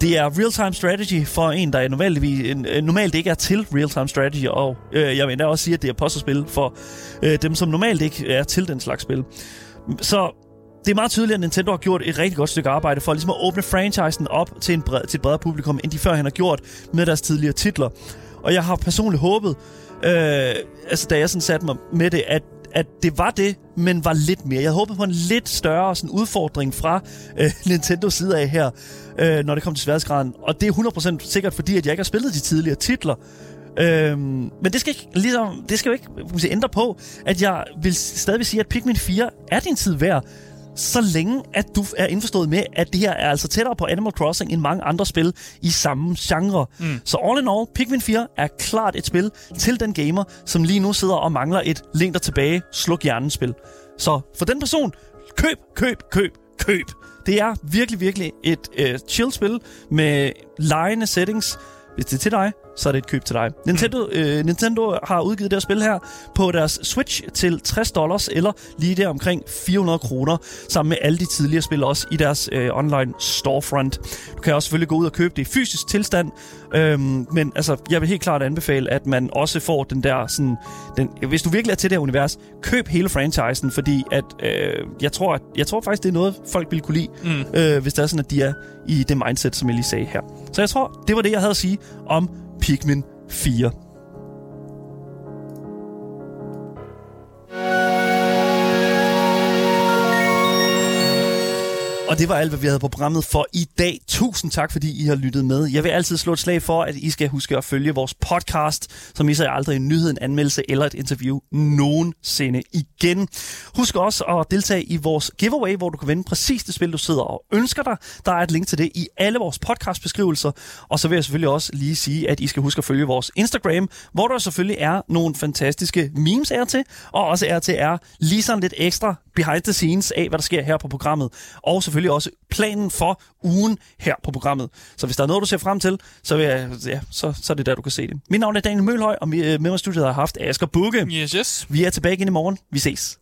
Det er real-time strategy for en, der normalt, normalt ikke er til real-time strategy, og øh, jeg vil endda også sige, at det er puzzlespil for øh, dem, som normalt ikke er til den slags spil. Så... Det er meget tydeligt, at Nintendo har gjort et rigtig godt stykke arbejde for ligesom at åbne franchisen op til, en bred, til et bredere publikum, end de førhen har gjort med deres tidligere titler. Og jeg har personligt håbet, øh, altså da jeg sådan satte mig med det, at, at det var det, men var lidt mere. Jeg håbede på en lidt større sådan, udfordring fra øh, Nintendos side af her, øh, når det kom til sværhedsgraden. Og det er hundrede procent sikkert, fordi at jeg ikke har spillet de tidligere titler. Øhm, men det skal, ikke, ligesom, det skal jo ikke måske, ændre på, at jeg vil stadig sige, at Pikmin fire er din tid værd. Så længe, at du er indforstået med, at det her er altså tættere på Animal Crossing end mange andre spil i samme genre. Mm. Så all in all, Pikmin fire er klart et spil til den gamer, som lige nu sidder og mangler et link der tilbage, sluk hjernen spil. Så for den person, køb, køb, køb, køb. Det er virkelig, virkelig et øh, chill spil med lejende settings. Hvis det er til dig, så er det et køb til dig. Nintendo, øh, Nintendo har udgivet det her spil her på deres Switch til tres dollars, eller lige der omkring fire hundrede kroner, sammen med alle de tidligere spil også i deres øh, online storefront. Du kan også selvfølgelig gå ud og købe det i fysisk tilstand, øhm, men altså, jeg vil helt klart anbefale, at man også får den der, sådan, den, hvis du virkelig er til det her univers, køb hele franchisen, fordi at, øh, jeg, tror, at, jeg tror faktisk, det er noget, folk ville kunne lide, mm. øh, hvis det er sådan, at de er i det mindset, som jeg lige sagde her. Så jeg tror, det var det, jeg havde at sige om Pikmin fire. Og det var alt, hvad vi havde på programmet for i dag. Tusind tak, fordi I har lyttet med. Jeg vil altid slå et slag for, at I skal huske at følge vores podcast, så misser I aldrig en nyhed, en anmeldelse eller et interview nogensinde igen. Husk også at deltage i vores giveaway, hvor du kan vinde præcis det spil, du sidder og ønsker dig. Der er et link til det i alle vores podcastbeskrivelser. Og så vil jeg selvfølgelig også lige sige, at I skal huske at følge vores Instagram, hvor der selvfølgelig er nogle fantastiske memes er til, og også er til er lige sådan lidt ekstra behind the scenes af, hvad der sker her på programmet. Og selvfølgelig også planen for ugen her på programmet. Så hvis der er noget, du ser frem til, så, vil jeg, ja, så, så er det der, du kan se det. Mit navn er Daniel Møgelhøj, og med mig i studiet har jeg haft Asger Bugge. Yes, yes. Vi er tilbage igen i morgen. Vi ses.